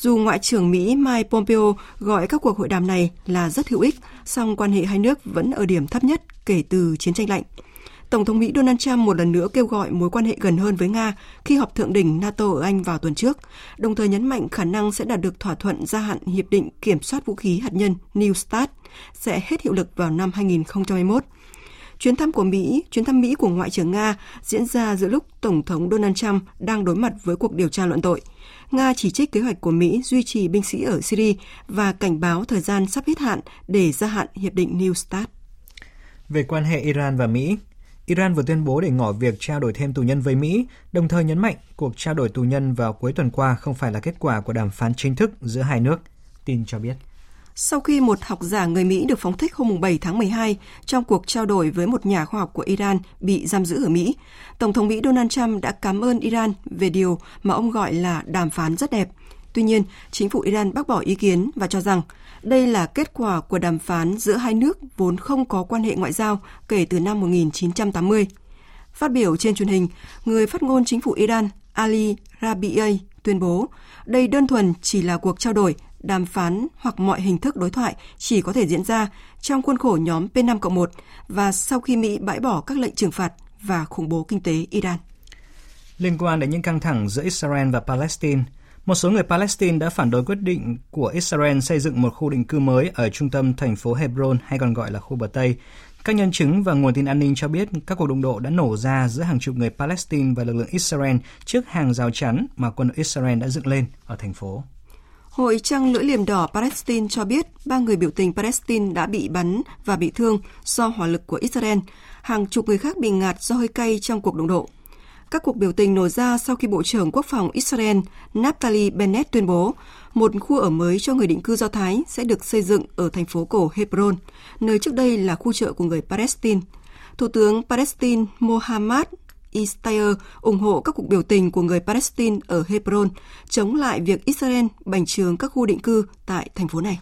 Dù Ngoại trưởng Mỹ Mike Pompeo gọi các cuộc hội đàm này là rất hữu ích, song quan hệ hai nước vẫn ở điểm thấp nhất kể từ chiến tranh lạnh. Tổng thống Mỹ Donald Trump một lần nữa kêu gọi mối quan hệ gần hơn với Nga khi họp thượng đỉnh NATO ở Anh vào tuần trước, đồng thời nhấn mạnh khả năng sẽ đạt được thỏa thuận gia hạn Hiệp định Kiểm soát Vũ khí Hạt nhân New START sẽ hết hiệu lực vào năm hai nghìn không trăm hai mươi mốt. Chuyến thăm của Mỹ, chuyến thăm Mỹ của Ngoại trưởng Nga diễn ra giữa lúc Tổng thống Donald Trump đang đối mặt với cuộc điều tra luận tội. Nga chỉ trích kế hoạch của Mỹ duy trì binh sĩ ở Syria và cảnh báo thời gian sắp hết hạn để gia hạn Hiệp định New START. Về quan hệ Iran và Mỹ, Iran vừa tuyên bố để ngỏ việc trao đổi thêm tù nhân với Mỹ, đồng thời nhấn mạnh cuộc trao đổi tù nhân vào cuối tuần qua không phải là kết quả của đàm phán chính thức giữa hai nước, tin cho biết. Sau khi một học giả người Mỹ được phóng thích hôm bảy tháng mười hai trong cuộc trao đổi với một nhà khoa học của Iran bị giam giữ ở Mỹ, Tổng thống Mỹ Donald Trump đã cảm ơn Iran về điều mà ông gọi là đàm phán rất đẹp. Tuy nhiên, chính phủ Iran bác bỏ ý kiến và cho rằng đây là kết quả của đàm phán giữa hai nước vốn không có quan hệ ngoại giao kể từ năm một nghìn chín trăm tám mươi. Phát biểu trên truyền hình, người phát ngôn chính phủ Iran Ali Rabiei tuyên bố đây đơn thuần chỉ là cuộc trao đổi, đàm phán hoặc mọi hình thức đối thoại chỉ có thể diễn ra trong khuôn khổ nhóm P năm cộng một và sau khi Mỹ bãi bỏ các lệnh trừng phạt và khủng bố kinh tế Iran. Liên quan đến những căng thẳng giữa Israel và Palestine, một số người Palestine đã phản đối quyết định của Israel xây dựng một khu định cư mới ở trung tâm thành phố Hebron hay còn gọi là khu bờ Tây. Các nhân chứng và nguồn tin an ninh cho biết các cuộc đụng độ đã nổ ra giữa hàng chục người Palestine và lực lượng Israel trước hàng rào chắn mà quân đội Israel đã dựng lên ở thành phố. Hội Trăng Lưỡi Liềm Đỏ Palestine cho biết ba người biểu tình Palestine đã bị bắn và bị thương do hỏa lực của Israel. Hàng chục người khác bị ngạt do hơi cay trong cuộc đụng độ. Các cuộc biểu tình nổ ra sau khi Bộ trưởng Quốc phòng Israel Naftali Bennett tuyên bố một khu ở mới cho người định cư Do Thái sẽ được xây dựng ở thành phố cổ Hebron, nơi trước đây là khu chợ của người Palestine. Thủ tướng Palestine Mohammad Israel ủng hộ các cuộc biểu tình của người Palestine ở Hebron, chống lại việc Israel bành trướng các khu định cư tại thành phố này.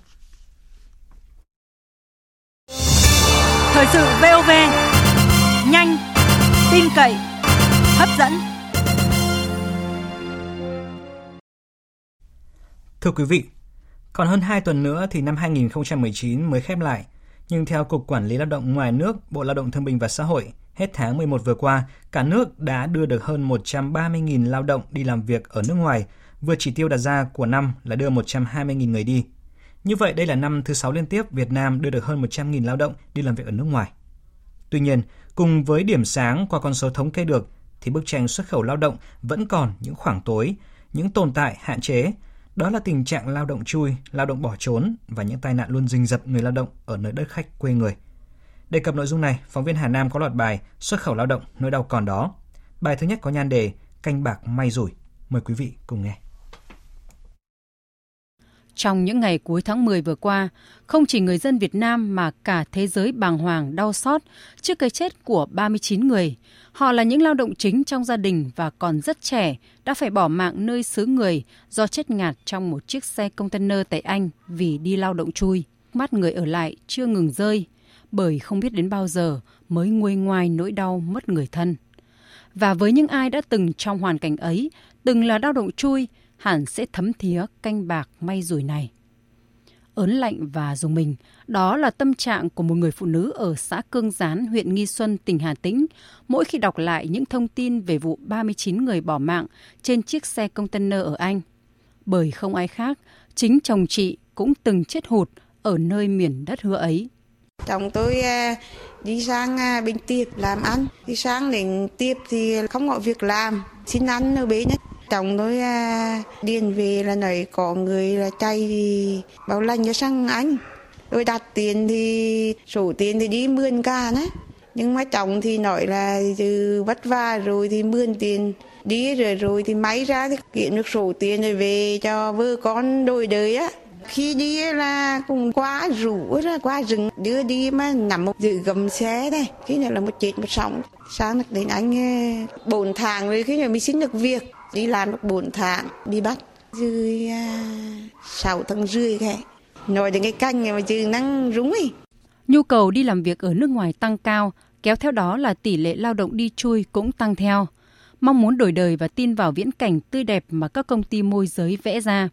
Thời sự vê o vê, nhanh, tin cậy, hấp dẫn. Thưa quý vị, còn hơn hai tuần nữa thì năm hai nghìn không trăm mười chín mới khép lại, nhưng theo Cục Quản lý Lao động Ngoài nước, Bộ Lao động Thương binh và Xã hội, hết tháng mười một vừa qua, cả nước đã đưa được hơn một trăm ba mươi nghìn lao động đi làm việc ở nước ngoài, vượt chỉ tiêu đặt ra của năm là đưa một trăm hai mươi nghìn người đi. Như vậy, đây là năm thứ sáu liên tiếp Việt Nam đưa được hơn một trăm nghìn lao động đi làm việc ở nước ngoài. Tuy nhiên, cùng với điểm sáng qua con số thống kê được, thì bức tranh xuất khẩu lao động vẫn còn những khoảng tối, những tồn tại hạn chế. Đó là tình trạng lao động chui, lao động bỏ trốn và những tai nạn luôn rình rập người lao động ở nơi đất khách quê người. Đề cập nội dung này, phóng viên Hà Nam có loạt bài Xuất khẩu lao động, nỗi đau còn đó. Bài thứ nhất có nhan đề Canh bạc may rủi. Mời quý vị cùng nghe. Trong những ngày cuối tháng mười vừa qua, không chỉ người dân Việt Nam mà cả thế giới bàng hoàng đau xót trước cái chết của ba mươi chín người. Họ là những lao động chính trong gia đình và còn rất trẻ, đã phải bỏ mạng nơi xứ người do chết ngạt trong một chiếc xe container tại Anh vì đi lao động chui. Mắt người ở lại chưa ngừng rơi, bởi không biết đến bao giờ mới nguôi ngoai nỗi đau mất người thân. Và với những ai đã từng trong hoàn cảnh ấy, từng là lao động chui, hẳn sẽ thấm thía canh bạc may rủi này. Ớn lạnh và rùng mình, đó là tâm trạng của một người phụ nữ ở xã Cương Gián, huyện Nghi Xuân, tỉnh Hà Tĩnh, mỗi khi đọc lại những thông tin về vụ ba mươi chín người bỏ mạng trên chiếc xe container ở Anh. Bởi không ai khác, chính chồng chị cũng từng chết hụt ở nơi miền đất hứa ấy. Chồng tôi đi sang bên Tiệp làm ăn, đi sang đến Tiệp thì không có việc làm, xin ăn ở bến ấy. Chồng tôi điền về là này có người là chạy thì bảo lành cho sang Anh. Tôi đặt tiền thì sổ tiền thì đi mượn cả đấy. Nhưng mà chồng thì nói là từ vất vả rồi thì mượn tiền đi rồi rồi thì máy ra thì kiếm được sổ tiền rồi về cho vợ con đôi đời á. Khi đi là cũng quá rủ ra quá rừng đưa đi mà nằm một dự gầm xe đây. Khi này là một chết một sống. Sáng đến Anh bốn tháng rồi khi này mới xin được việc. Đi làm được bốn tháng, đi bắt dưới sáu tháng rưỡi kìa. Nói đến cái canh này mà chứ năng rúng ấy. Nhu cầu đi làm việc ở nước ngoài tăng cao, kéo theo đó là tỷ lệ lao động đi chui cũng tăng theo. Mong muốn đổi đời và tin vào viễn cảnh tươi đẹp mà các công ty môi giới vẽ ra,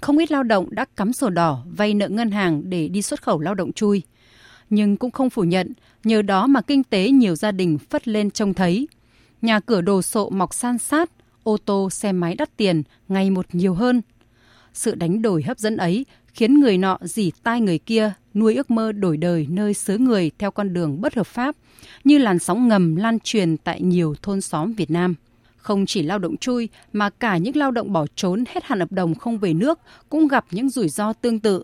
không ít lao động đã cắm sổ đỏ, vay nợ ngân hàng để đi xuất khẩu lao động chui. nhưng cũng không phủ nhận, nhờ đó mà kinh tế nhiều gia đình phất lên trông thấy. Nhà cửa đồ sộ mọc san sát, ô tô, xe máy đắt tiền ngày một nhiều hơn. Sự đánh đổi hấp dẫn ấy khiến người nọ dỉ tai người kia, nuôi ước mơ đổi đời nơi xứ người theo con đường bất hợp pháp, như làn sóng ngầm lan truyền tại nhiều thôn xóm Việt Nam. Không chỉ lao động chui mà cả những lao động bỏ trốn hết hạn hợp đồng không về nước cũng gặp những rủi ro tương tự.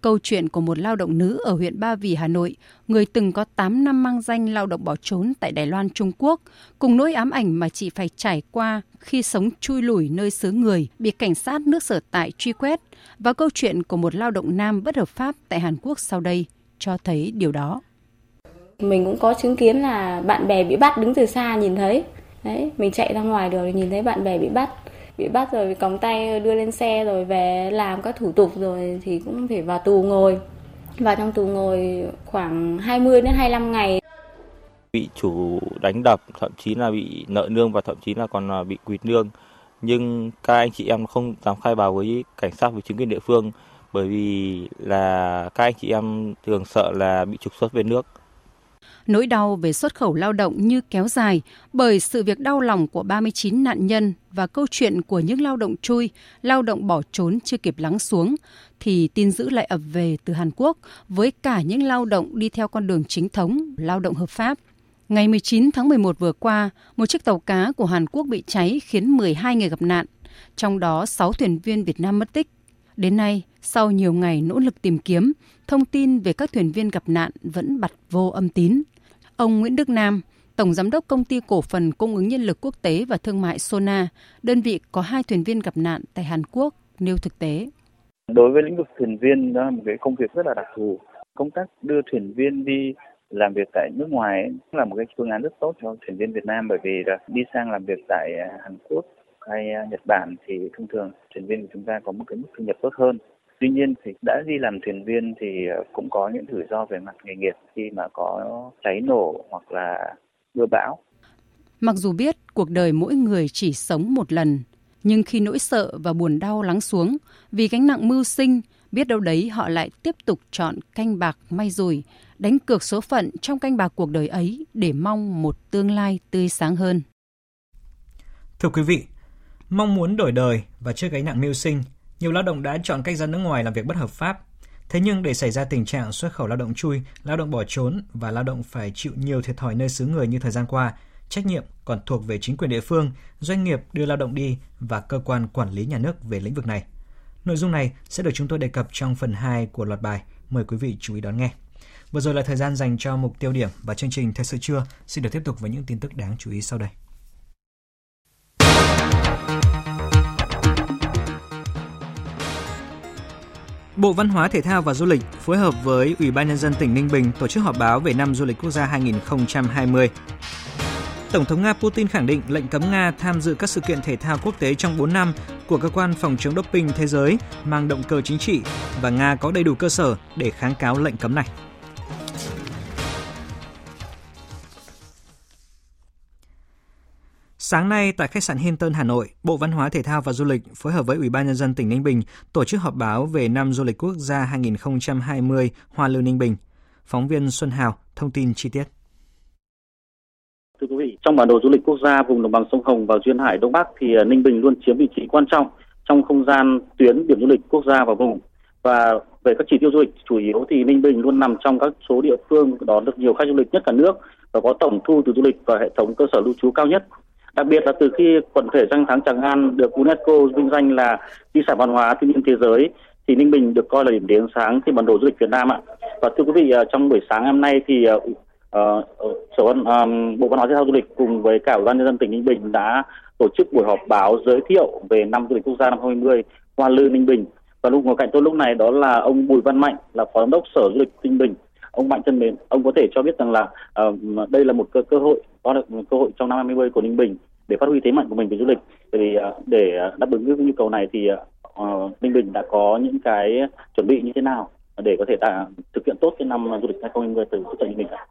Câu chuyện của một lao động nữ ở huyện Ba Vì, Hà Nội, người từng có tám năm mang danh lao động bỏ trốn tại Đài Loan, Trung Quốc, cùng nỗi ám ảnh mà chị phải trải qua khi sống chui lủi nơi xứ người, bị cảnh sát nước sở tại truy quét, và câu chuyện của một lao động nam bất hợp pháp tại Hàn Quốc sau đây cho thấy điều đó. Mình cũng có chứng kiến là bạn bè bị bắt đứng từ xa nhìn thấy. Đấy, mình chạy ra ngoài đường nhìn thấy bạn bè bị bắt. Bị bắt rồi còng tay đưa lên xe rồi về làm các thủ tục rồi thì cũng phải vào tù ngồi. Vào trong tù ngồi khoảng hai mươi đến hai mươi lăm ngày. Bị chủ đánh đập, thậm chí là bị nợ nương và thậm chí là còn bị quỵt nương. Nhưng các anh chị em không dám khai báo với cảnh sát và chính quyền địa phương, bởi vì là các anh chị em thường sợ là bị trục xuất về nước. Nỗi đau về xuất khẩu lao động như kéo dài bởi sự việc đau lòng của ba mươi chín nạn nhân và câu chuyện của những lao động chui, lao động bỏ trốn chưa kịp lắng xuống, thì tin dữ lại ập về từ Hàn Quốc với cả những lao động đi theo con đường chính thống, lao động hợp pháp. Ngày mười chín tháng mười một vừa qua, một chiếc tàu cá của Hàn Quốc bị cháy khiến mười hai người gặp nạn, trong đó sáu thuyền viên Việt Nam mất tích. Đến nay, sau nhiều ngày nỗ lực tìm kiếm, thông tin về các thuyền viên gặp nạn vẫn bặt vô âm tín. Ông Nguyễn Đức Nam, Tổng Giám đốc Công ty Cổ phần Cung ứng Nhân lực Quốc tế và Thương mại Sona, đơn vị có hai thuyền viên gặp nạn tại Hàn Quốc, nêu thực tế. Đối với lĩnh vực thuyền viên, đó là một cái công việc rất là đặc thù. Công tác đưa thuyền viên đi làm việc tại nước ngoài ấy, là một cái phương án rất tốt cho thuyền viên Việt Nam, bởi vì là đi sang làm việc tại Hàn Quốc hay Nhật Bản thì thông thường thuyền viên của chúng ta có một cái mức thu nhập tốt hơn. Tuy nhiên thì đã đi làm thuyền viên thì cũng có những rủi ro về mặt nghề nghiệp khi mà có cháy nổ hoặc là mưa bão. Mặc dù biết cuộc đời mỗi người chỉ sống một lần, nhưng khi nỗi sợ và buồn đau lắng xuống vì gánh nặng mưu sinh, biết đâu đấy họ lại tiếp tục chọn canh bạc may rủi, đánh cược số phận trong canh bạc cuộc đời ấy để mong một tương lai tươi sáng hơn. Thưa quý vị, mong muốn đổi đời và trước gánh nặng mưu sinh, nhiều lao động đã chọn cách ra nước ngoài làm việc bất hợp pháp. Thế nhưng để xảy ra tình trạng xuất khẩu lao động chui, lao động bỏ trốn và lao động phải chịu nhiều thiệt thòi nơi xứ người như thời gian qua, trách nhiệm còn thuộc về chính quyền địa phương, doanh nghiệp đưa lao động đi và cơ quan quản lý nhà nước về lĩnh vực này. Nội dung này sẽ được chúng tôi đề cập trong phần hai của loạt bài. Mời quý vị chú ý đón nghe. Vừa rồi là thời gian dành cho mục tiêu điểm và chương trình Thời sự trưa xin được tiếp tục với những tin tức đáng chú ý sau đây. Bộ Văn hóa, Thể thao và Du lịch phối hợp với Ủy ban Nhân dân tỉnh Ninh Bình tổ chức họp báo về năm du lịch quốc gia hai không hai không. Tổng thống Nga Putin khẳng định lệnh cấm Nga tham dự các sự kiện thể thao quốc tế trong bốn năm của cơ quan phòng chống doping thế giới mang động cơ chính trị và Nga có đầy đủ cơ sở để kháng cáo lệnh cấm này. Sáng nay tại khách sạn Hilton, Hà Nội, Bộ Văn hóa, Thể thao và Du lịch phối hợp với Ủy ban Nhân dân tỉnh Ninh Bình tổ chức họp báo về năm du lịch quốc gia hai không hai không Hoa Lư, Ninh Bình. Phóng viên Xuân Hào thông tin chi tiết. Thưa quý vị, trong bản đồ du lịch quốc gia vùng đồng bằng sông Hồng và duyên hải Đông Bắc thì Ninh Bình luôn chiếm vị trí quan trọng trong không gian tuyến điểm du lịch quốc gia và vùng. Và về các chỉ tiêu du lịch chủ yếu thì Ninh Bình luôn nằm trong các số địa phương đón được nhiều khách du lịch nhất cả nước và có tổng thu từ du lịch và hệ thống cơ sở lưu trú cao nhất. Đặc biệt là từ khi quần thể danh thắng Tràng An được UNESCO vinh danh là di sản văn hóa thiên nhiên thế giới thì Ninh Bình được coi là điểm đến sáng trên bản đồ du lịch Việt Nam ạ. Và thưa quý vị, trong buổi sáng hôm nay thì uh, uh, uh, Bộ Văn hóa Thể thao Du lịch cùng với cả Ủy ban Nhân dân tỉnh Ninh Bình đã tổ chức buổi họp báo giới thiệu về năm du lịch quốc gia năm hai không hai không Hoa Lư, Ninh Bình. Và lúc ngồi cạnh tôi lúc này đó là ông Bùi Văn Mạnh, là Phó Giám đốc Sở Du lịch Ninh Bình. Ông Mạnh thân mến, ông có thể cho biết rằng là uh, đây là một cơ, cơ hội, đó là một cơ hội trong năm hai không hai không của Ninh Bình để phát huy thế mạnh của mình về du lịch. Thì uh, để đáp ứng những nhu cầu này thì uh, Ninh Bình đã có những cái chuẩn bị như thế nào để có thể đã thực hiện tốt cái năm du lịch hai không hai không từ phía tỉnh Ninh Bình ạ?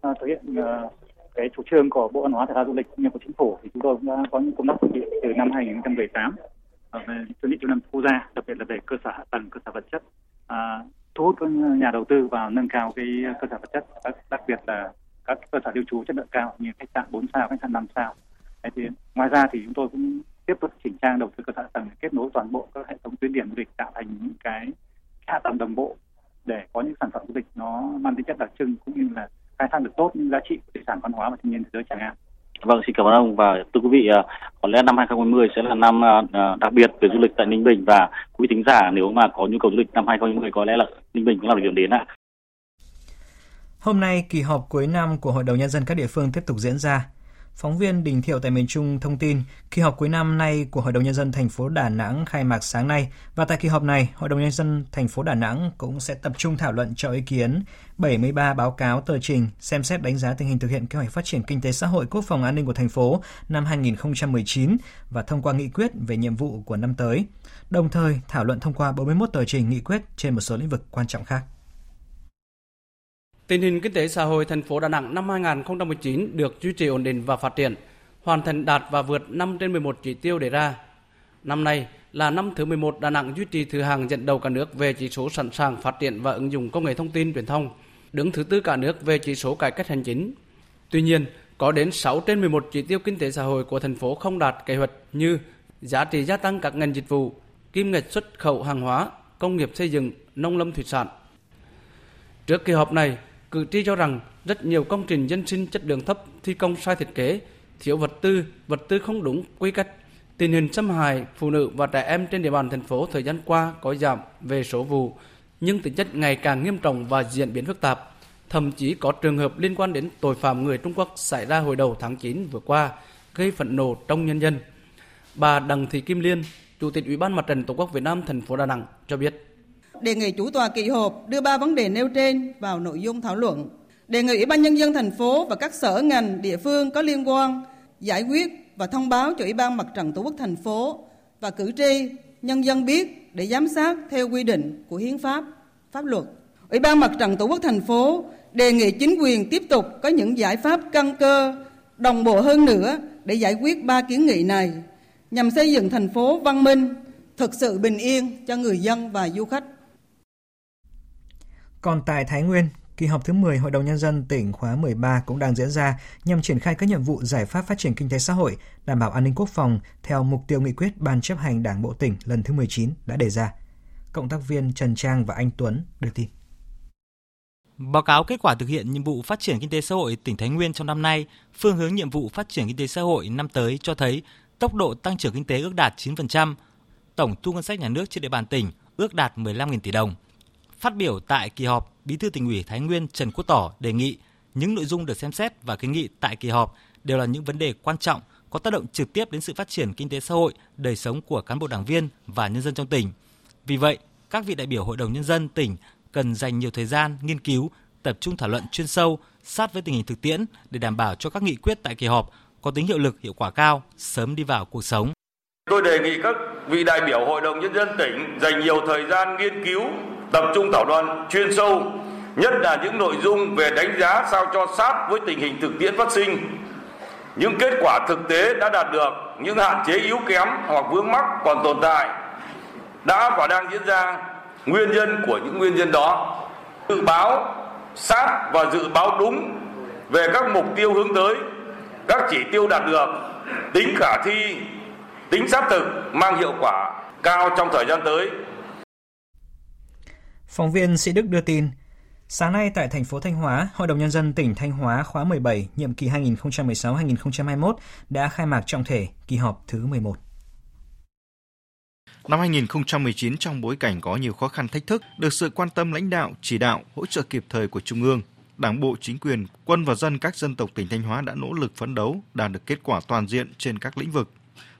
À, thực hiện uh, cái chủ trương của Bộ Văn hóa Thể thao Du lịch như của Chính phủ thì chúng tôi cũng đã có những công tác chuẩn bị từ năm hai không một tám về chuẩn bị cho năm quốc gia, đặc biệt là về cơ sở hạ tầng, cơ sở vật chất. Uh, thu hút các nhà đầu tư vào nâng cao cái cơ sở vật chất, đặc biệt là các cơ sở lưu trú chất lượng cao như khách sạn bốn sao, khách sạn năm sao. Đấy, thì ngoài ra thì chúng tôi cũng tiếp tục chỉnh trang đầu tư cơ sở hạ tầng, kết nối toàn bộ các hệ thống tuyến điểm du lịch, tạo thành những cái hạ tầng đồng bộ để có những sản phẩm du lịch nó mang tính chất đặc trưng cũng như là khai thác được tốt những giá trị của di sản văn hóa và thiên nhiên thế giới Tràng An. Vâng, xin cảm ơn ông. Và thưa quý vị, có lẽ năm hai không hai không sẽ là năm đặc biệt về du lịch tại Ninh Bình, và quý thính giả nếu mà có nhu cầu du lịch năm hai không hai không có lẽ là Ninh Bình cũng là một điểm đến ạ. Hôm nay, kỳ họp cuối năm của Hội đồng Nhân dân các địa phương tiếp tục diễn ra. Phóng viên Đình Thiệu tại miền Trung thông tin, kỳ họp cuối năm nay của Hội đồng Nhân dân thành phố Đà Nẵng khai mạc sáng nay, và tại kỳ họp này, Hội đồng Nhân dân thành phố Đà Nẵng cũng sẽ tập trung thảo luận cho ý kiến bảy mươi ba báo cáo tờ trình, xem xét đánh giá tình hình thực hiện kế hoạch phát triển kinh tế xã hội, quốc phòng an ninh của thành phố năm hai không một chín và thông qua nghị quyết về nhiệm vụ của năm tới, đồng thời thảo luận thông qua bốn mươi mốt tờ trình nghị quyết trên một số lĩnh vực quan trọng khác. Tình hình kinh tế xã hội thành phố Đà Nẵng năm hai không một chín được duy trì ổn định và phát triển, hoàn thành đạt và vượt năm trên mười một chỉ tiêu đề ra. Năm nay là năm thứ mười một Đà Nẵng duy trì thứ hạng dẫn đầu cả nước về chỉ số sẵn sàng phát triển và ứng dụng công nghệ thông tin truyền thông, đứng thứ tư cả nước về chỉ số cải cách hành chính. Tuy nhiên, có đến sáu trên mười một chỉ tiêu kinh tế xã hội của thành phố không đạt kế hoạch như giá trị gia tăng các ngành dịch vụ, kim ngạch xuất khẩu hàng hóa, công nghiệp xây dựng, nông lâm thủy sản. Trước kỳ họp này, cử tri cho rằng rất nhiều công trình dân sinh chất lượng thấp, thi công sai thiết kế, thiếu vật tư, vật tư không đúng quy cách. Tình hình xâm hại phụ nữ và trẻ em trên địa bàn thành phố thời gian qua có giảm về số vụ, nhưng tính chất ngày càng nghiêm trọng và diễn biến phức tạp. Thậm chí có trường hợp liên quan đến tội phạm người Trung Quốc xảy ra hồi đầu tháng chín vừa qua, gây phẫn nộ trong nhân dân. Bà Đặng Thị Kim Liên, Chủ tịch Ủy ban Mặt trận Tổ quốc Việt Nam thành phố Đà Nẵng cho biết, đề nghị chủ tọa kỳ họp đưa ba vấn đề nêu trên vào nội dung thảo luận, đề nghị Ủy ban Nhân dân thành phố và các sở ngành địa phương có liên quan giải quyết và thông báo cho Ủy ban Mặt trận Tổ quốc thành phố và cử tri nhân dân biết để giám sát theo quy định của hiến pháp, pháp luật. Ủy ban Mặt trận Tổ quốc thành phố đề nghị chính quyền tiếp tục có những giải pháp căn cơ, đồng bộ hơn nữa để giải quyết ba kiến nghị này nhằm xây dựng thành phố văn minh, thực sự bình yên cho người dân và du khách. Còn tại Thái Nguyên, kỳ họp thứ mười Hội đồng Nhân dân tỉnh khóa mười ba cũng đang diễn ra nhằm triển khai các nhiệm vụ giải pháp phát triển kinh tế xã hội, đảm bảo an ninh quốc phòng theo mục tiêu nghị quyết Ban chấp hành Đảng Bộ Tỉnh lần thứ mười chín đã đề ra. Cộng tác viên Trần Trang và Anh Tuấn đưa tin. Báo cáo kết quả thực hiện nhiệm vụ phát triển kinh tế xã hội tỉnh Thái Nguyên trong năm nay, phương hướng nhiệm vụ phát triển kinh tế xã hội năm tới cho thấy tốc độ tăng trưởng kinh tế ước đạt chín phần trăm, tổng thu ngân sách nhà nước trên địa bàn tỉnh ước đạt mười lăm nghìn tỷ đồng. Phát biểu tại kỳ họp, Bí thư Tỉnh ủy Thái Nguyên Trần Quốc Tỏ đề nghị những nội dung được xem xét và kiến nghị tại kỳ họp đều là những vấn đề quan trọng có tác động trực tiếp đến sự phát triển kinh tế xã hội, đời sống của cán bộ đảng viên và nhân dân trong tỉnh. Vì vậy, các vị đại biểu Hội đồng Nhân dân tỉnh cần dành nhiều thời gian nghiên cứu, tập trung thảo luận chuyên sâu, sát với tình hình thực tiễn để đảm bảo cho các nghị quyết tại kỳ họp có tính hiệu lực, hiệu quả cao, sớm đi vào cuộc sống. Tôi đề nghị các vị đại biểu Hội đồng Nhân dân tỉnh dành nhiều thời gian nghiên cứu, tập trung thảo luận chuyên sâu, nhất là những nội dung về đánh giá sao cho sát với tình hình thực tiễn phát sinh, những kết quả thực tế đã đạt được, những hạn chế yếu kém hoặc vướng mắc còn tồn tại đã và đang diễn ra, nguyên nhân của những nguyên nhân đó, dự báo sát và dự báo đúng về các mục tiêu hướng tới, các chỉ tiêu đạt được, tính khả thi, tính sát thực, mang hiệu quả cao trong thời gian tới. Phóng viên Sĩ Đức đưa tin, sáng nay tại thành phố Thanh Hóa, Hội đồng Nhân dân tỉnh Thanh Hóa khóa mười bảy, nhiệm kỳ hai nghìn không trăm mười sáu đến hai nghìn không trăm hai mươi mốt đã khai mạc trọng thể kỳ họp thứ mười một. Năm hai không một chín trong bối cảnh có nhiều khó khăn thách thức, được sự quan tâm lãnh đạo, chỉ đạo, hỗ trợ kịp thời của Trung ương, Đảng bộ, chính quyền, quân và dân các dân tộc tỉnh Thanh Hóa đã nỗ lực phấn đấu, đạt được kết quả toàn diện trên các lĩnh vực.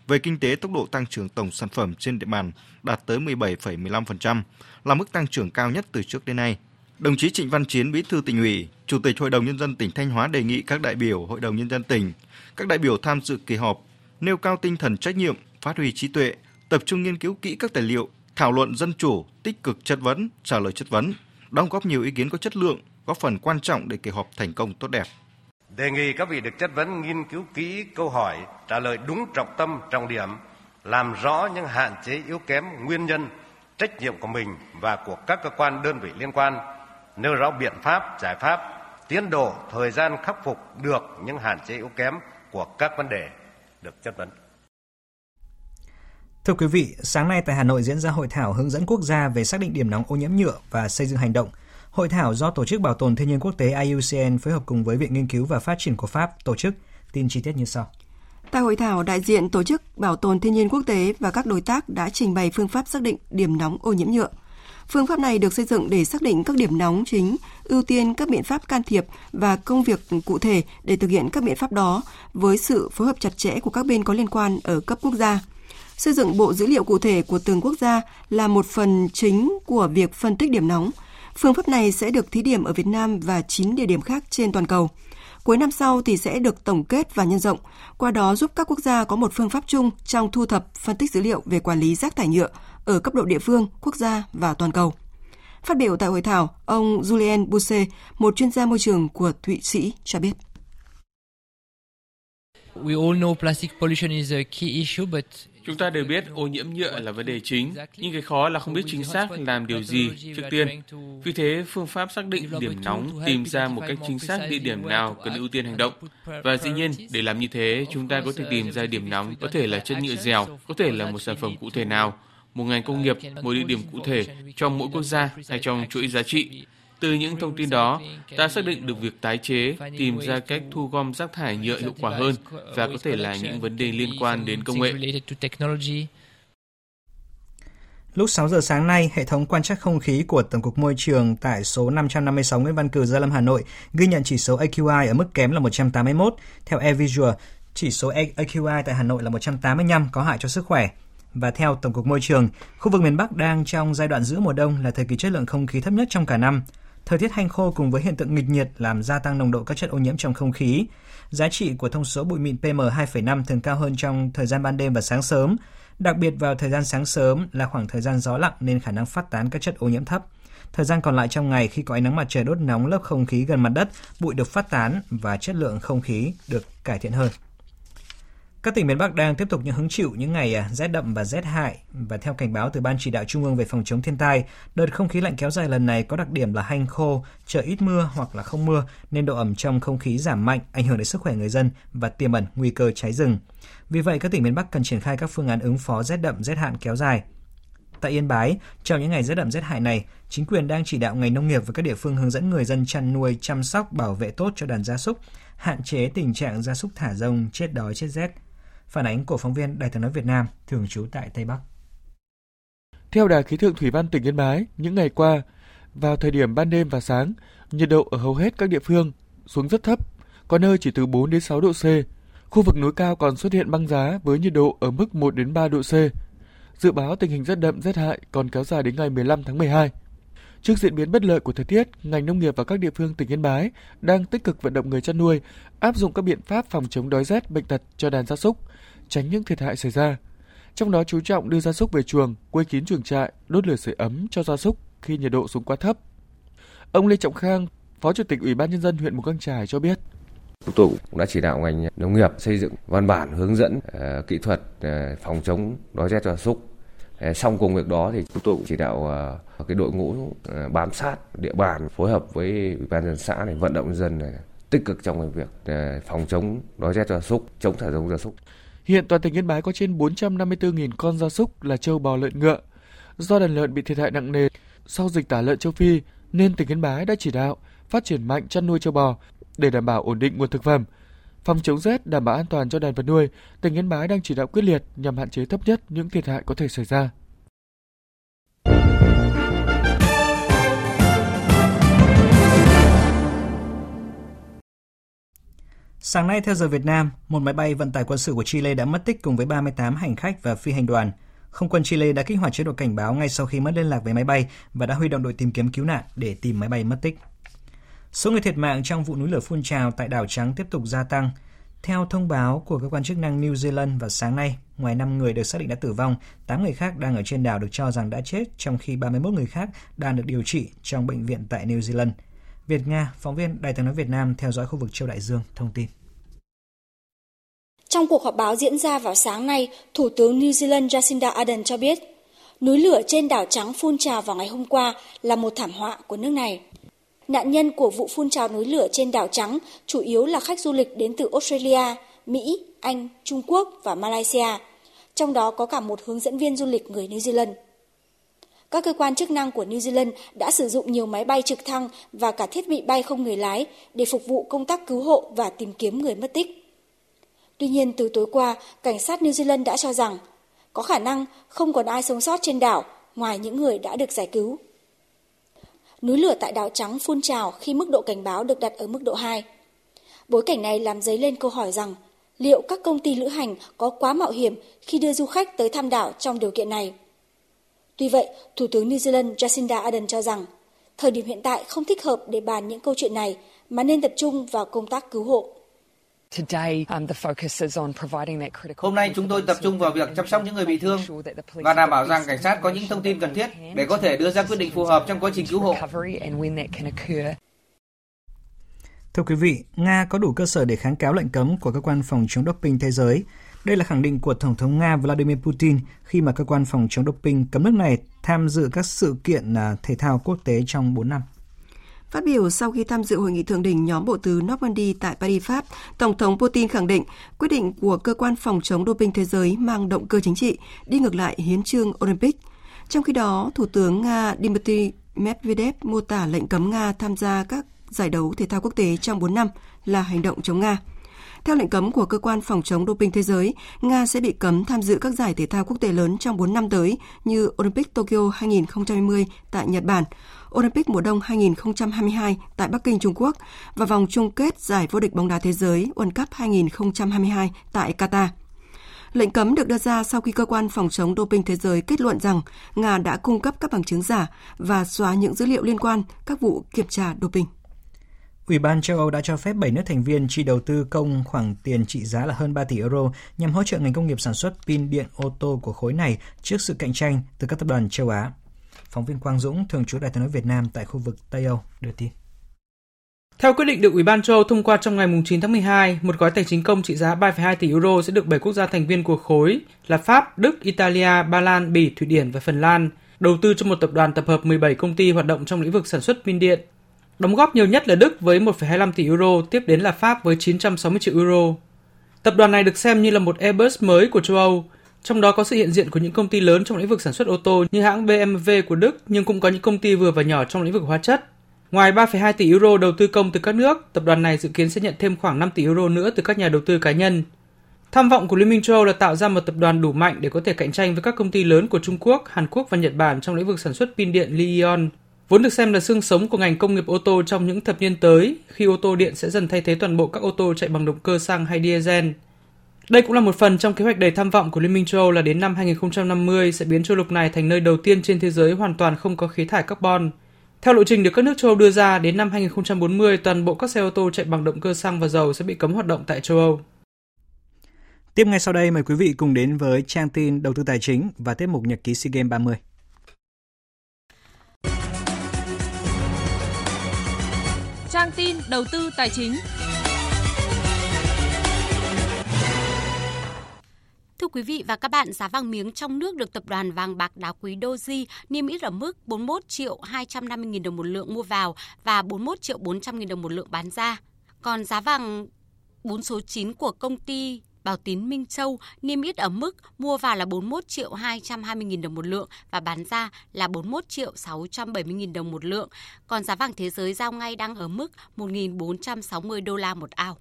Về kinh tế, tốc độ tăng trưởng tổng sản phẩm trên địa bàn đạt tới mười bảy phẩy mười lăm phần trăm, là mức tăng trưởng cao nhất từ trước đến nay. Đồng chí Trịnh Văn Chiến, Bí thư Tỉnh ủy, Chủ tịch Hội đồng Nhân dân tỉnh Thanh Hóa đề nghị các đại biểu Hội đồng Nhân dân tỉnh, các đại biểu tham dự kỳ họp nêu cao tinh thần trách nhiệm, phát huy trí tuệ, tập trung nghiên cứu kỹ các tài liệu, thảo luận dân chủ, tích cực chất vấn, trả lời chất vấn, đóng góp nhiều ý kiến có chất lượng, góp phần quan trọng để kỳ họp thành công tốt đẹp. Đề nghị các vị được chất vấn nghiên cứu kỹ câu hỏi, trả lời đúng trọng tâm, trọng điểm, làm rõ những hạn chế yếu kém, nguyên nhân, trách nhiệm của mình và của các cơ quan đơn vị liên quan, nêu rõ biện pháp, giải pháp, tiến độ, thời gian khắc phục được những hạn chế yếu kém của các vấn đề được chất vấn. Thưa quý vị, sáng nay tại Hà Nội diễn ra hội thảo hướng dẫn quốc gia về xác định điểm nóng ô nhiễm nhựa và xây dựng hành động. Hội thảo do Tổ chức Bảo tồn Thiên nhiên Quốc tế I U C N phối hợp cùng với Viện Nghiên cứu và Phát triển của Pháp tổ chức. Tin chi tiết như sau. Tại hội thảo, đại diện Tổ chức Bảo tồn Thiên nhiên Quốc tế và các đối tác đã trình bày phương pháp xác định điểm nóng ô nhiễm nhựa. Phương pháp này được xây dựng để xác định các điểm nóng chính, ưu tiên các biện pháp can thiệp và công việc cụ thể để thực hiện các biện pháp đó với sự phối hợp chặt chẽ của các bên có liên quan ở cấp quốc gia. Xây dựng bộ dữ liệu cụ thể của từng quốc gia là một phần chính của việc phân tích điểm nóng. Phương pháp này sẽ được thí điểm ở Việt Nam và chín địa điểm khác trên toàn cầu. Cuối năm sau thì sẽ được tổng kết và nhân rộng, qua đó giúp các quốc gia có một phương pháp chung trong thu thập, phân tích dữ liệu về quản lý rác thải nhựa ở cấp độ địa phương, quốc gia và toàn cầu. Phát biểu tại hội thảo, ông Julien Boucher, một chuyên gia môi trường của Thụy Sĩ cho biết. Chúng ta đều biết ô nhiễm nhựa là vấn đề chính, nhưng cái khó là không biết chính xác làm điều gì trước tiên. Vì thế, phương pháp xác định điểm nóng tìm ra một cách chính xác địa điểm nào cần ưu tiên hành động. Và dĩ nhiên, để làm như thế, chúng ta có thể tìm ra điểm nóng có thể là chất nhựa dẻo, có thể là một sản phẩm cụ thể nào, một ngành công nghiệp, một địa điểm cụ thể trong mỗi quốc gia hay trong chuỗi giá trị. Từ những thông tin đó, ta xác định được việc tái chế, tìm ra cách thu gom rác thải nhựa hiệu quả hơn và có thể là những vấn đề liên quan đến công nghệ. Lúc sáu giờ sáng nay, hệ thống quan trắc không khí của Tổng cục Môi trường tại số năm trăm năm mươi sáu Nguyễn Văn Cừ, Gia Lâm, Hà Nội ghi nhận chỉ số a quy i ở mức kém là một trăm tám mươi mốt. Theo AirVisual, chỉ số a quy i tại Hà Nội là một trăm tám mươi lăm, có hại cho sức khỏe. Và theo Tổng cục Môi trường, khu vực miền Bắc đang trong giai đoạn giữa mùa đông là thời kỳ chất lượng không khí thấp nhất trong cả năm. Thời tiết hanh khô cùng với hiện tượng nghịch nhiệt làm gia tăng nồng độ các chất ô nhiễm trong không khí. Giá trị của thông số bụi mịn P M hai phẩy năm thường cao hơn trong thời gian ban đêm và sáng sớm. Đặc biệt vào thời gian sáng sớm là khoảng thời gian gió lặng nên khả năng phát tán các chất ô nhiễm thấp. Thời gian còn lại trong ngày khi có ánh nắng mặt trời đốt nóng lớp không khí gần mặt đất, bụi được phát tán và chất lượng không khí được cải thiện hơn. Các tỉnh miền Bắc đang tiếp tục những hứng chịu những ngày rét đậm và rét hại, và theo cảnh báo từ Ban Chỉ đạo Trung ương về phòng chống thiên tai, đợt không khí lạnh kéo dài lần này có đặc điểm là hanh khô, trời ít mưa hoặc là không mưa nên độ ẩm trong không khí giảm mạnh, ảnh hưởng đến sức khỏe người dân và tiềm ẩn nguy cơ cháy rừng. Vì vậy, các tỉnh miền Bắc cần triển khai các phương án ứng phó rét đậm, rét hạn kéo dài. Tại Yên Bái, trong những ngày rét đậm rét hại này, chính quyền đang chỉ đạo ngành nông nghiệp và các địa phương hướng dẫn người dân chăn nuôi, chăm sóc, bảo vệ tốt cho đàn gia súc, hạn chế tình trạng gia súc thả rông chết đói chết rét. Phản ánh của phóng viên Đài Tiếng nói Việt Nam thường trú tại Tây Bắc. Theo Đài khí tượng thủy văn tỉnh Yên Bái, những ngày qua, vào thời điểm ban đêm và sáng, nhiệt độ ở hầu hết các địa phương xuống rất thấp, có nơi chỉ từ bốn đến sáu độ C. Khu vực núi cao còn xuất hiện băng giá với nhiệt độ ở mức một đến ba độ C. Dự báo tình hình rét đậm rét hại còn kéo dài đến ngày mười lăm tháng mười hai. Trước diễn biến bất lợi của thời tiết, ngành nông nghiệp và các địa phương tỉnh Yên Bái đang tích cực vận động người chăn nuôi áp dụng các biện pháp phòng chống đói rét, bệnh tật cho đàn gia súc, tránh những thiệt hại xảy ra. Trong đó chú trọng đưa gia súc về chuồng, quây kín chuồng trại, đốt lửa sưởi ấm cho gia súc khi nhiệt độ xuống quá thấp. Ông Lê Trọng Khang, Phó Chủ tịch Ủy ban nhân dân huyện Mù Căng Chải cho biết. Chúng tôi cũng đã chỉ đạo ngành nông nghiệp xây dựng văn bản hướng dẫn uh, kỹ thuật uh, phòng chống đói rét cho gia súc. Uh, song cùng việc đó thì chúng tôi cũng chỉ đạo uh, cái đội ngũ uh, bám sát địa bàn, phối hợp với Ủy ban nhân dân xã để vận động dân này, tích cực trong việc uh, phòng chống đói rét cho gia súc, chống thả rông gia súc. Hiện toàn tỉnh Yên Bái có trên bốn trăm năm mươi tư nghìn con gia súc là trâu bò lợn ngựa. Do đàn lợn bị thiệt hại nặng nề sau dịch tả lợn châu Phi nên tỉnh Yên Bái đã chỉ đạo phát triển mạnh chăn nuôi trâu bò để đảm bảo ổn định nguồn thực phẩm. Phòng chống rét đảm bảo an toàn cho đàn vật nuôi, tỉnh Yên Bái đang chỉ đạo quyết liệt nhằm hạn chế thấp nhất những thiệt hại có thể xảy ra. Sáng nay theo giờ Việt Nam, một máy bay vận tải quân sự của Chile đã mất tích cùng với ba mươi tám hành khách và phi hành đoàn. Không quân Chile đã kích hoạt chế độ cảnh báo ngay sau khi mất liên lạc với máy bay và đã huy động đội tìm kiếm cứu nạn để tìm máy bay mất tích. Số người thiệt mạng trong vụ núi lửa phun trào tại đảo Trắng tiếp tục gia tăng. Theo thông báo của cơ quan chức năng New Zealand vào sáng nay, ngoài năm người được xác định đã tử vong, tám người khác đang ở trên đảo được cho rằng đã chết, trong khi ba mươi mốt người khác đang được điều trị trong bệnh viện tại New Zealand. Việt Nga, phóng viên Đài Tiếng nói Việt Nam theo dõi khu vực Châu Đại Dương thông tin. Trong cuộc họp báo diễn ra vào sáng nay, Thủ tướng New Zealand Jacinda Ardern cho biết, Núi lửa trên đảo Trắng phun trào vào ngày hôm qua là một thảm họa của nước này. Nạn nhân của vụ phun trào núi lửa trên đảo Trắng chủ yếu là khách du lịch đến từ Australia, Mỹ, Anh, Trung Quốc và Malaysia, trong đó có cả một hướng dẫn viên du lịch người New Zealand. Các cơ quan chức năng của New Zealand đã sử dụng nhiều máy bay trực thăng và cả thiết bị bay không người lái để phục vụ công tác cứu hộ và tìm kiếm người mất tích. Tuy nhiên, từ tối qua, cảnh sát New Zealand đã cho rằng có khả năng không còn ai sống sót trên đảo ngoài những người đã được giải cứu. Núi lửa tại đảo Trắng phun trào khi mức độ cảnh báo được đặt ở mức độ hai. Bối cảnh này làm dấy lên câu hỏi rằng liệu các công ty lữ hành có quá mạo hiểm khi đưa du khách tới thăm đảo trong điều kiện này? Tuy vậy, Thủ tướng New Zealand Jacinda Ardern cho rằng thời điểm hiện tại không thích hợp để bàn những câu chuyện này mà nên tập trung vào công tác cứu hộ. Hôm nay chúng tôi tập trung vào việc chăm sóc những người bị thương và đảm bảo rằng cảnh sát có những thông tin cần thiết để có thể đưa ra quyết định phù hợp trong quá trình cứu hộ. Thưa quý vị, Nga có đủ cơ sở để kháng cáo lệnh cấm của cơ quan phòng chống doping thế giới. Đây là khẳng định của Tổng thống Nga Vladimir Putin khi mà cơ quan phòng chống doping cấm nước này tham dự các sự kiện thể thao quốc tế trong bốn năm. Phát biểu sau khi tham dự hội nghị thượng đỉnh nhóm bộ tứ Normandy tại Paris, Pháp, Tổng thống Putin khẳng định quyết định của cơ quan phòng chống doping thế giới mang động cơ chính trị, đi ngược lại hiến chương Olympic. Trong khi đó, Thủ tướng Nga Dmitry Medvedev mô tả lệnh cấm Nga tham gia các giải đấu thể thao quốc tế trong bốn năm là hành động chống Nga. Theo lệnh cấm của cơ quan phòng chống doping thế giới, Nga sẽ bị cấm tham dự các giải thể thao quốc tế lớn trong bốn năm tới như Olympic Tokyo hai không hai không tại Nhật Bản, Olympic mùa đông hai không hai hai tại Bắc Kinh, Trung Quốc và vòng chung kết giải vô địch bóng đá thế giới World Cup hai không hai hai tại Qatar. Lệnh cấm được đưa ra sau khi cơ quan phòng chống doping thế giới kết luận rằng Nga đã cung cấp các bằng chứng giả và xóa những dữ liệu liên quan các vụ kiểm tra doping. Ủy ban châu Âu đã cho phép bảy nước thành viên chi đầu tư công khoảng tiền trị giá là hơn ba tỷ euro nhằm hỗ trợ ngành công nghiệp sản xuất pin điện ô tô của khối này trước sự cạnh tranh từ các tập đoàn châu Á. Phóng viên Quang Dũng, thường trú Đài Tiếng nói Việt Nam tại khu vực Tây Âu, đưa tin. Theo quyết định được Ủy ban châu Âu thông qua trong ngày chín tháng mười hai, một gói tài chính công trị giá ba phẩy hai tỷ euro sẽ được bảy quốc gia thành viên của khối là Pháp, Đức, Italia, Ba Lan, Bỉ, Thụy Điển và Phần Lan đầu tư cho một tập đoàn tập hợp mười bảy công ty hoạt động trong lĩnh vực sản xuất pin điện. Đóng góp nhiều nhất là Đức với một phẩy hai mươi lăm tỷ euro, tiếp đến là Pháp với chín trăm sáu mươi triệu euro. Tập đoàn này được xem như là một Airbus mới của châu Âu, trong đó có sự hiện diện của những công ty lớn trong lĩnh vực sản xuất ô tô như hãng B M W của Đức, nhưng cũng có những công ty vừa và nhỏ trong lĩnh vực hóa chất. Ngoài ba phẩy hai tỷ euro đầu tư công từ các nước, tập đoàn này dự kiến sẽ nhận thêm khoảng năm tỷ euro nữa từ các nhà đầu tư cá nhân. Tham vọng của Liên minh châu Âu là tạo ra một tập đoàn đủ mạnh để có thể cạnh tranh với các công ty lớn của Trung Quốc, Hàn Quốc và Nhật Bản trong lĩnh vực sản xuất pin điện Li-ion, vốn được xem là xương sống của ngành công nghiệp ô tô trong những thập niên tới, khi ô tô điện sẽ dần thay thế toàn bộ các ô tô chạy bằng động cơ xăng hay diesel. Đây cũng là một phần trong kế hoạch đầy tham vọng của Liên minh châu Âu là đến năm hai không năm mươi sẽ biến châu lục này thành nơi đầu tiên trên thế giới hoàn toàn không có khí thải carbon. Theo lộ trình được các nước châu Âu đưa ra, đến năm hai không bốn mươi, toàn bộ các xe ô tô chạy bằng động cơ xăng và dầu sẽ bị cấm hoạt động tại châu Âu. Tiếp ngay sau đây, mời quý vị cùng đến với trang tin đầu tư tài chính và tiết mục nhật ký SEA Games ba mươi. Trang tin đầu tư tài chính. Thưa quý vị và các bạn, giá vàng miếng trong nước được Tập đoàn Vàng bạc Đá quý Doji niêm yết ở mức bốn mươi mốt triệu hai trăm năm mươi nghìn đồng một lượng mua vào và bốn mươi mốt triệu bốn trăm nghìn đồng một lượng bán ra. Còn giá vàng bốn số chín của công ty Bảo Tín Minh Châu niêm yết ở mức mua vào là bốn mươi mốt triệu hai trăm hai mươi nghìn đồng một lượng và bán ra là bốn mươi mốt triệu sáu trăm bảy mươi nghìn đồng một lượng. Còn giá vàng thế giới giao ngay đang ở mức một nghìn bốn trăm sáu mươi đô la một ounce.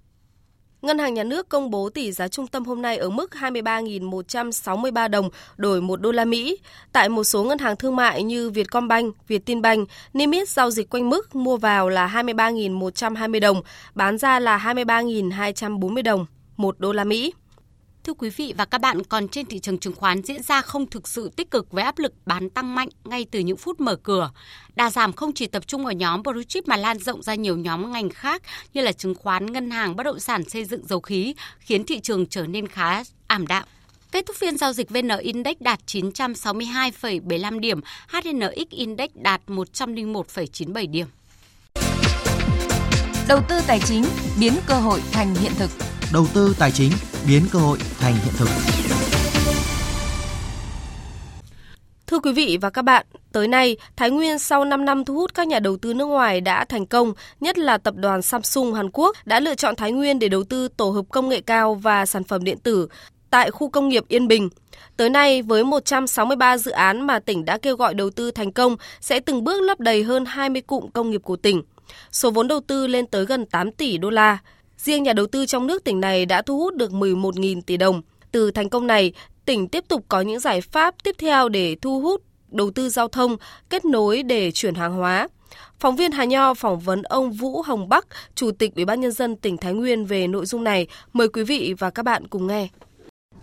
Ngân hàng Nhà nước công bố tỷ giá trung tâm hôm nay ở mức hai mươi ba nghìn một trăm sáu mươi ba đồng đổi một đô la Mỹ. Tại một số ngân hàng thương mại như Vietcombank, Vietinbank, niêm yết giao dịch quanh mức mua vào là hai mươi ba nghìn một trăm hai mươi đồng, bán ra là hai mươi ba nghìn hai trăm bốn mươi đồng một đô la Mỹ. Thưa quý vị và các bạn, còn trên thị trường chứng khoán diễn ra không thực sự tích cực với áp lực bán tăng mạnh ngay từ những phút mở cửa. Đà giảm không chỉ tập trung ở nhóm blue chip mà lan rộng ra nhiều nhóm ngành khác như là chứng khoán, ngân hàng, bất động sản, xây dựng, dầu khí, khiến thị trường trở nên khá ảm đạm. Kết thúc phiên giao dịch, vê en Index đạt chín trăm sáu mươi hai phẩy bảy mươi lăm điểm, hát en ích Index đạt một trăm lẻ một phẩy chín mươi bảy điểm. Đầu tư tài chính biến cơ hội thành hiện thực. Đầu tư tài chính biến cơ hội thành hiện thực. Thưa Thưa quý vị và các bạn, tới nay, Thái Nguyên sau năm năm thu hút các nhà đầu tư nước ngoài đã thành công, nhất là tập đoàn Samsung Hàn Quốc đã lựa chọn Thái Nguyên để đầu tư tổ hợp công nghệ cao và sản phẩm điện tử tại khu công nghiệp Yên Bình. Tới nay, với một trăm sáu mươi ba dự án mà tỉnh đã kêu gọi đầu tư thành công, sẽ từng bước lấp đầy hơn hai mươi cụm công nghiệp của tỉnh. Số vốn đầu tư lên tới gần tám tỷ đô la. Riêng nhà đầu tư trong nước tỉnh này đã thu hút được mười một nghìn tỷ đồng. Từ thành công này, tỉnh tiếp tục có những giải pháp tiếp theo để thu hút đầu tư giao thông, kết nối để chuyển hàng hóa. Phóng viên Hà Nho phỏng vấn ông Vũ Hồng Bắc, Chủ tịch Ủy ban Nhân dân tỉnh Thái Nguyên về nội dung này. Mời quý vị và các bạn cùng nghe.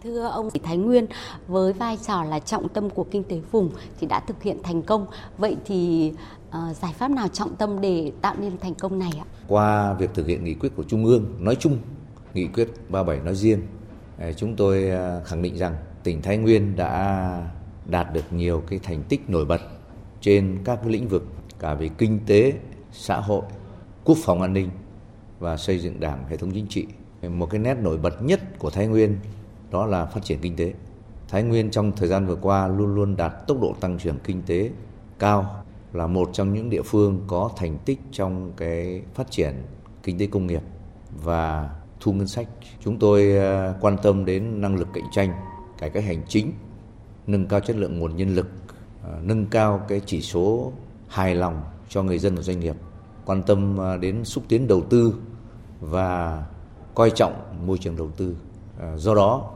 Thưa ông, Thái Nguyên với vai trò là trọng tâm của kinh tế vùng thì đã thực hiện thành công. Vậy thì uh, giải pháp nào trọng tâm để tạo nên thành công này ạ? Qua việc thực hiện nghị quyết của Trung ương nói chung, nghị quyết ba mươi bảy nói riêng, chúng tôi khẳng định rằng tỉnh Thái Nguyên đã đạt được nhiều cái thành tích nổi bật trên các lĩnh vực cả về kinh tế, xã hội, quốc phòng an ninh và xây dựng đảng, hệ thống chính trị. Một cái nét nổi bật nhất của Thái Nguyên đó là phát triển kinh tế. Thái Nguyên trong thời gian vừa qua luôn luôn đạt tốc độ tăng trưởng kinh tế cao, là một trong những địa phương có thành tích trong cái phát triển kinh tế công nghiệp và thu ngân sách. Chúng tôi quan tâm đến năng lực cạnh tranh, cải cách hành chính, nâng cao chất lượng nguồn nhân lực, nâng cao cái chỉ số hài lòng cho người dân và doanh nghiệp, quan tâm đến xúc tiến đầu tư và coi trọng môi trường đầu tư. Do đó,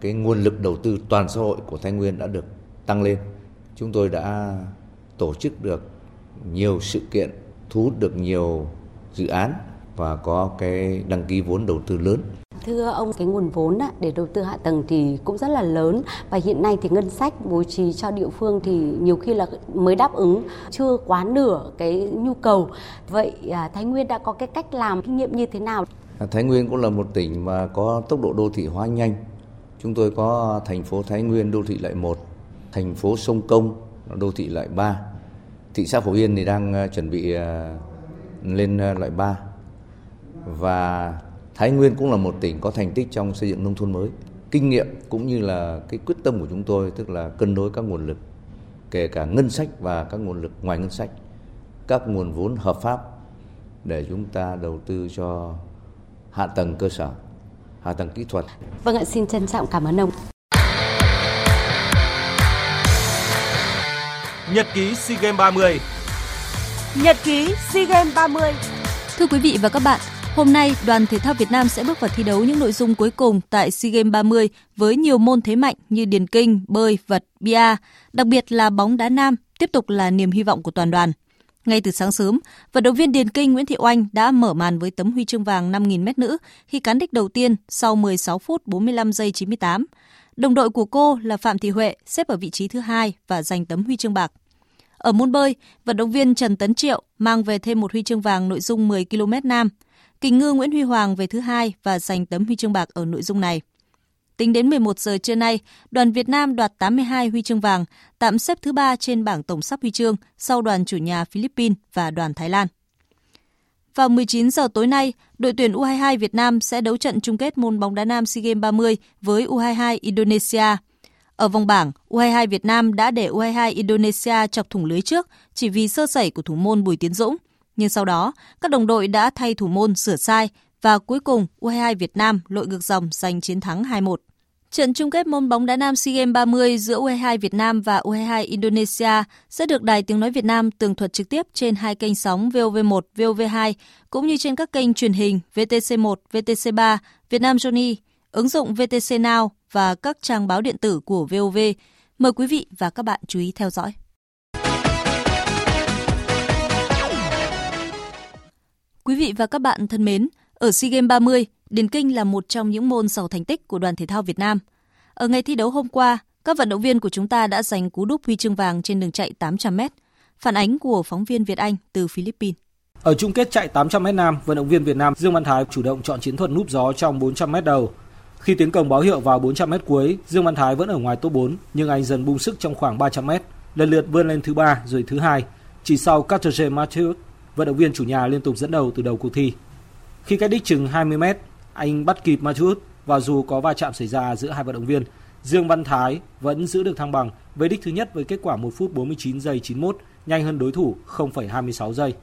cái nguồn lực đầu tư toàn xã hội của Thái Nguyên đã được tăng lên. Chúng tôi đã tổ chức được nhiều sự kiện, thu hút được nhiều dự án và có cái đăng ký vốn đầu tư lớn. Thưa ông, cái nguồn vốn để đầu tư hạ tầng thì cũng rất là lớn và hiện nay thì ngân sách bố trí cho địa phương thì nhiều khi là mới đáp ứng chưa quá nửa cái nhu cầu. Vậy Thái Nguyên đã có cái cách làm kinh nghiệm như thế nào? Thái Nguyên cũng là một tỉnh mà có tốc độ đô thị hóa nhanh. Chúng tôi có thành phố Thái Nguyên đô thị loại một, thành phố Sông Công đô thị loại ba. Thị xã Phổ Yên thì đang chuẩn bị lên loại ba. Và Thái Nguyên cũng là một tỉnh có thành tích trong xây dựng nông thôn mới. Kinh nghiệm cũng như là cái quyết tâm của chúng tôi, tức là cân đối các nguồn lực, kể cả ngân sách và các nguồn lực ngoài ngân sách, các nguồn vốn hợp pháp để chúng ta đầu tư cho hạ tầng cơ sở, hạ tầng kỹ thuật. Vâng ạ, xin trân trọng cảm ơn ông. Nhật ký SEA Games ba mươi. Nhật ký SEA Games ba mươi. Thưa quý vị và các bạn, hôm nay đoàn thể thao Việt Nam sẽ bước vào thi đấu những nội dung cuối cùng tại SEA Games ba mươi với nhiều môn thế mạnh như điền kinh, bơi, vật, bia, đặc biệt là bóng đá nam tiếp tục là niềm hy vọng của toàn đoàn. Ngay từ sáng sớm, vận động viên điền kinh Nguyễn Thị Oanh đã mở màn với tấm huy chương vàng năm nghìn mét nữ khi cán đích đầu tiên sau mười sáu phút bốn mươi lăm giây chín mươi tám. Đồng đội của cô là Phạm Thị Huệ xếp ở vị trí thứ hai và giành tấm huy chương bạc. Ở môn bơi, vận động viên Trần Tấn Triệu mang về thêm một huy chương vàng nội dung mười ki lô mét nam. Kình ngư Nguyễn Huy Hoàng về thứ hai và giành tấm huy chương bạc ở nội dung này. Tính đến mười một giờ trưa nay, đoàn Việt Nam đoạt tám mươi hai huy chương vàng, tạm xếp thứ ba trên bảng tổng sắp huy chương sau đoàn chủ nhà Philippines và đoàn Thái Lan. Vào mười chín giờ tối nay, đội tuyển u hai mươi hai Việt Nam sẽ đấu trận chung kết môn bóng đá nam SEA Games ba mươi với u hai mươi hai Indonesia. Ở vòng bảng, u hai mươi hai Việt Nam đã để u hai mươi hai Indonesia chọc thủng lưới trước chỉ vì sơ sẩy của thủ môn Bùi Tiến Dũng. Nhưng sau đó, các đồng đội đã thay thủ môn sửa sai và cuối cùng u hai mươi hai Việt Nam lội ngược dòng giành chiến thắng hai một. Trận chung kết môn bóng đá nam SEA Games ba mươi giữa u hai mươi hai Việt Nam và u hai mươi hai Indonesia sẽ được Đài Tiếng Nói Việt Nam tường thuật trực tiếp trên hai kênh sóng vê o vê một, vê o vê hai cũng như trên các kênh truyền hình vê tê xê một, vê tê xê ba, Việt Nam Johnny, ứng dụng vê tê xê Now và các trang báo điện tử của vê o vê. Mời quý vị và các bạn chú ý theo dõi. Quý vị và các bạn thân mến, ở SEA Games ba mươi, điền kinh là một trong những môn giàu thành tích của đoàn thể thao Việt Nam. Ở ngày thi đấu hôm qua, các vận động viên của chúng ta đã giành cú đúp huy chương vàng trên đường chạy tám trăm mét. Phản ánh của phóng viên Việt Anh từ Philippines. Ở chung kết chạy tám trăm mét nam, vận động viên Việt Nam Dương Văn Thái chủ động chọn chiến thuật núp gió trong bốn trăm mét đầu. Khi tiến công báo hiệu vào bốn trăm mét cuối, Dương Văn Thái vẫn ở ngoài top bốn, nhưng anh dần bung sức trong khoảng ba trăm mét, lần lượt vươn lên thứ ba rồi thứ hai, chỉ sau Caterje Mathieu. Vận động viên chủ nhà liên tục dẫn đầu từ đầu cuộc thi. Khi cách đích chừng hai mươi mét, anh bắt kịp Mathieu và dù có va chạm xảy ra giữa hai vận động viên Dương Văn Thái vẫn giữ được thăng bằng với đích thứ nhất với kết quả một phút bốn mươi chín giây chín mốt, nhanh hơn đối thủ không phẩy hai mươi sáu giây.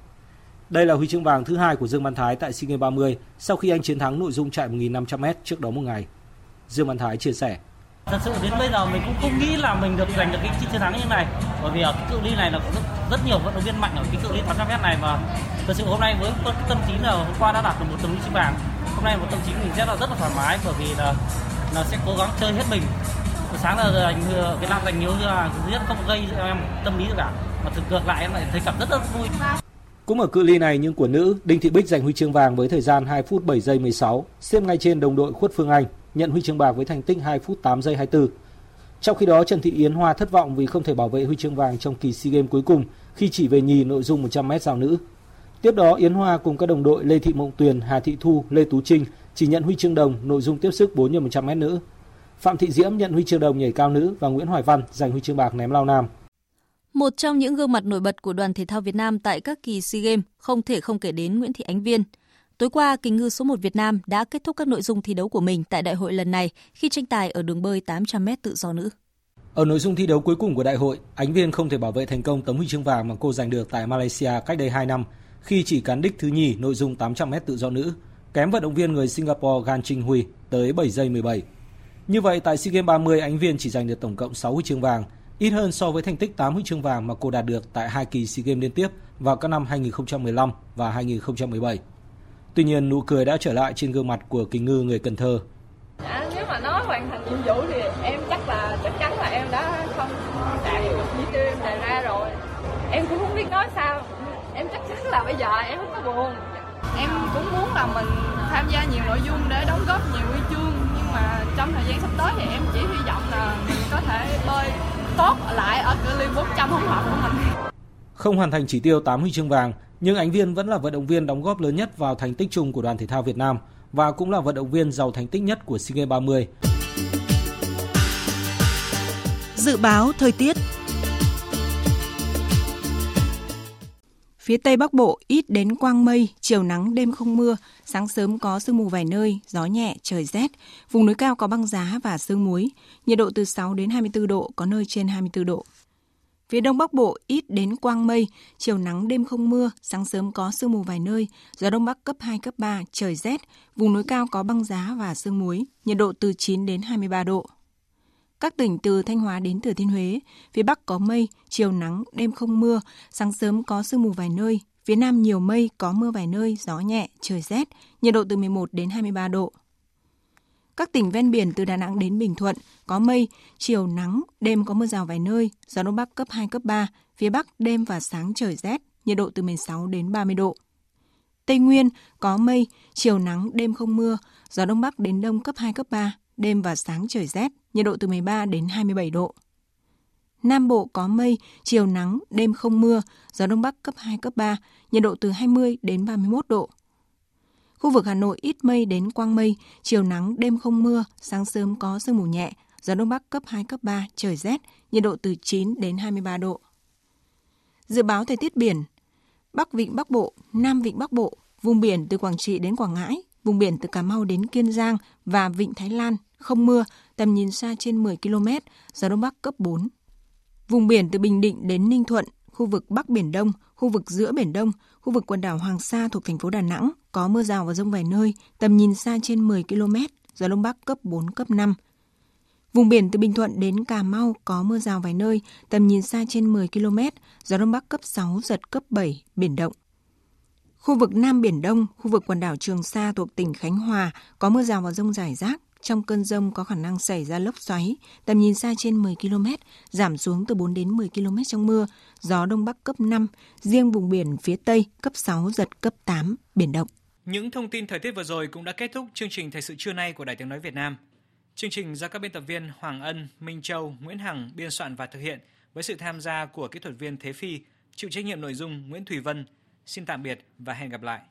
Đây là huy chương vàng thứ hai của Dương Văn Thái tại SEA Games ba mươi sau khi anh chiến thắng nội dung chạy một nghìn năm trăm mét trước đó một ngày. Dương Văn Thái chia sẻ: "Thật sự đến bây giờ mình cũng không nghĩ là mình được giành được cái chiến thắng như này, bởi vì ở cái cự ly này là rất, rất nhiều vận động viên mạnh ở cái cự ly tám trăm mét này, và thật sự hôm nay với tâm trí là hôm qua đã đạt được một tấm huy chương vàng, hôm nay một tâm trí mình rất là rất là thoải mái, bởi vì là là sẽ cố gắng chơi hết mình. Sáng là Việt Nam giành nhiều thứ nhất không gây em tâm lý gì cả, mà thực ngược lại em lại thấy cảm rất rất vui." Cũng ở cự ly này nhưng của nữ, Đinh Thị Bích giành huy chương vàng với thời gian hai phút bảy giây mười sáu, xếp ngay trên đồng đội Khuất Phương Anh, nhận huy chương bạc với thành tích hai phút tám giây hai mươi tư. Trong khi đó, Trần Thị Yến Hoa thất vọng vì không thể bảo vệ huy chương vàng trong kỳ SEA Games cuối cùng khi chỉ về nhì nội dung một trăm mét giao nữ. Tiếp đó, Yến Hoa cùng các đồng đội Lê Thị Mộng Tuyền, Hà Thị Thu, Lê Tú Trinh chỉ nhận huy chương đồng nội dung tiếp sức bốn nhân một trăm mét nữ. Phạm Thị Diễm nhận huy chương đồng nhảy cao nữ và Nguyễn Hoài Văn giành huy chương bạc ném lao nam. Một trong những gương mặt nổi bật của đoàn thể thao Việt Nam tại các kỳ SEA Games không thể không kể đến Nguyễn Thị Ánh Viên. Tối qua, kình ngư số một Việt Nam đã kết thúc các nội dung thi đấu của mình tại đại hội lần này khi tranh tài ở đường bơi tám trăm mét tự do nữ. Ở nội dung thi đấu cuối cùng của đại hội, Ánh Viên không thể bảo vệ thành công tấm huy chương vàng mà cô giành được tại Malaysia cách đây hai năm khi chỉ cán đích thứ nhì nội dung tám trăm mét tự do nữ, kém vận động viên người Singapore Gan Trinh Huy tới bảy giây mười bảy. Như vậy, tại SEA Games ba mươi, Ánh Viên chỉ giành được tổng cộng sáu huy chương vàng, ít hơn so với thành tích tám huy chương vàng mà cô đạt được tại hai kỳ SEA Games liên tiếp vào các năm hai nghìn không trăm mười lăm và hai nghìn không trăm mười bảy. Tuy nhiên, nụ cười đã trở lại trên gương mặt của kình ngư người Cần Thơ. À, nếu mà nó hoàn thành nhiệm vụ thì em chắc là chắc chắn là em đã không đạt được chỉ tiêu em đề ra rồi. Em cũng không biết nói sao. Em chắc chắn là bây giờ em không có buồn. Em cũng muốn là mình tham gia nhiều nội dung để đóng góp nhiều huy chương, nhưng mà trong thời gian sắp tới thì em chỉ hy vọng là mình có thể bơi tốt lại ở cự ly bốn trăm hỗn hợp của mình. Không hoàn thành chỉ tiêu tám huy chương vàng, nhưng Ánh Viên vẫn là vận động viên đóng góp lớn nhất vào thành tích chung của đoàn thể thao Việt Nam và cũng là vận động viên giàu thành tích nhất của SEA Games ba mươi. Dự báo thời tiết. Phía Tây Bắc Bộ ít đến quang mây, chiều nắng đêm không mưa, sáng sớm có sương mù vài nơi, gió nhẹ, trời rét. Vùng núi cao có băng giá và sương muối, nhiệt độ từ sáu đến hai mươi tư độ, có nơi trên hai mươi tư độ. Phía Đông Bắc Bộ ít đến quang mây, chiều nắng đêm không mưa, sáng sớm có sương mù vài nơi, gió Đông Bắc cấp hai, cấp ba, trời rét, vùng núi cao có băng giá và sương muối, nhiệt độ từ chín đến hai mươi ba độ. Các tỉnh từ Thanh Hóa đến Thừa Thiên Huế, phía Bắc có mây, chiều nắng, đêm không mưa, sáng sớm có sương mù vài nơi, phía Nam nhiều mây, có mưa vài nơi, gió nhẹ, trời rét, nhiệt độ từ mười một đến hai mươi ba độ. Các tỉnh ven biển từ Đà Nẵng đến Bình Thuận có mây, chiều nắng, đêm có mưa rào vài nơi, gió Đông Bắc cấp hai, cấp ba, phía Bắc đêm và sáng trời rét, nhiệt độ từ mười sáu đến ba mươi độ. Tây Nguyên có mây, chiều nắng, đêm không mưa, gió Đông Bắc đến Đông cấp hai, cấp ba, đêm và sáng trời rét, nhiệt độ từ mười ba đến hai mươi bảy độ. Nam Bộ có mây, chiều nắng, đêm không mưa, gió Đông Bắc cấp hai, cấp ba, nhiệt độ từ hai mươi đến ba mươi mốt độ. Khu vực Hà Nội ít mây đến quang mây, chiều nắng, đêm không mưa, sáng sớm có sương mù nhẹ, gió Đông Bắc cấp hai, cấp ba, trời rét, nhiệt độ từ chín đến hai mươi ba độ. Dự báo thời tiết biển, Bắc Vịnh Bắc Bộ, Nam Vịnh Bắc Bộ, vùng biển từ Quảng Trị đến Quảng Ngãi, vùng biển từ Cà Mau đến Kiên Giang và Vịnh Thái Lan, không mưa, tầm nhìn xa trên mười ki lô mét, gió Đông Bắc cấp bốn. Vùng biển từ Bình Định đến Ninh Thuận, khu vực Bắc Biển Đông, khu vực giữa Biển Đông, khu vực quần đảo Hoàng Sa thuộc thành phố Đà Nẵng, có mưa rào và dông vài nơi, tầm nhìn xa trên mười ki lô mét, gió Đông Bắc cấp bốn, cấp năm. Vùng biển từ Bình Thuận đến Cà Mau có mưa rào vài nơi, tầm nhìn xa trên mười ki lô mét, gió Đông Bắc cấp sáu, giật cấp bảy, biển động. Khu vực Nam Biển Đông, khu vực quần đảo Trường Sa thuộc tỉnh Khánh Hòa có mưa rào và dông rải rác. Trong cơn dông có khả năng xảy ra lốc xoáy, tầm nhìn xa trên mười ki lô mét, giảm xuống từ bốn đến mười ki lô mét trong mưa, gió Đông Bắc cấp năm, riêng vùng biển phía Tây cấp sáu, giật cấp tám, biển động. Những thông tin thời tiết vừa rồi cũng đã kết thúc chương trình Thời sự trưa nay của Đài Tiếng Nói Việt Nam. Chương trình do các biên tập viên Hoàng Ân, Minh Châu, Nguyễn Hằng biên soạn và thực hiện với sự tham gia của kỹ thuật viên Thế Phi, chịu trách nhiệm nội dung Nguyễn Thủy Vân. Xin tạm biệt và hẹn gặp lại.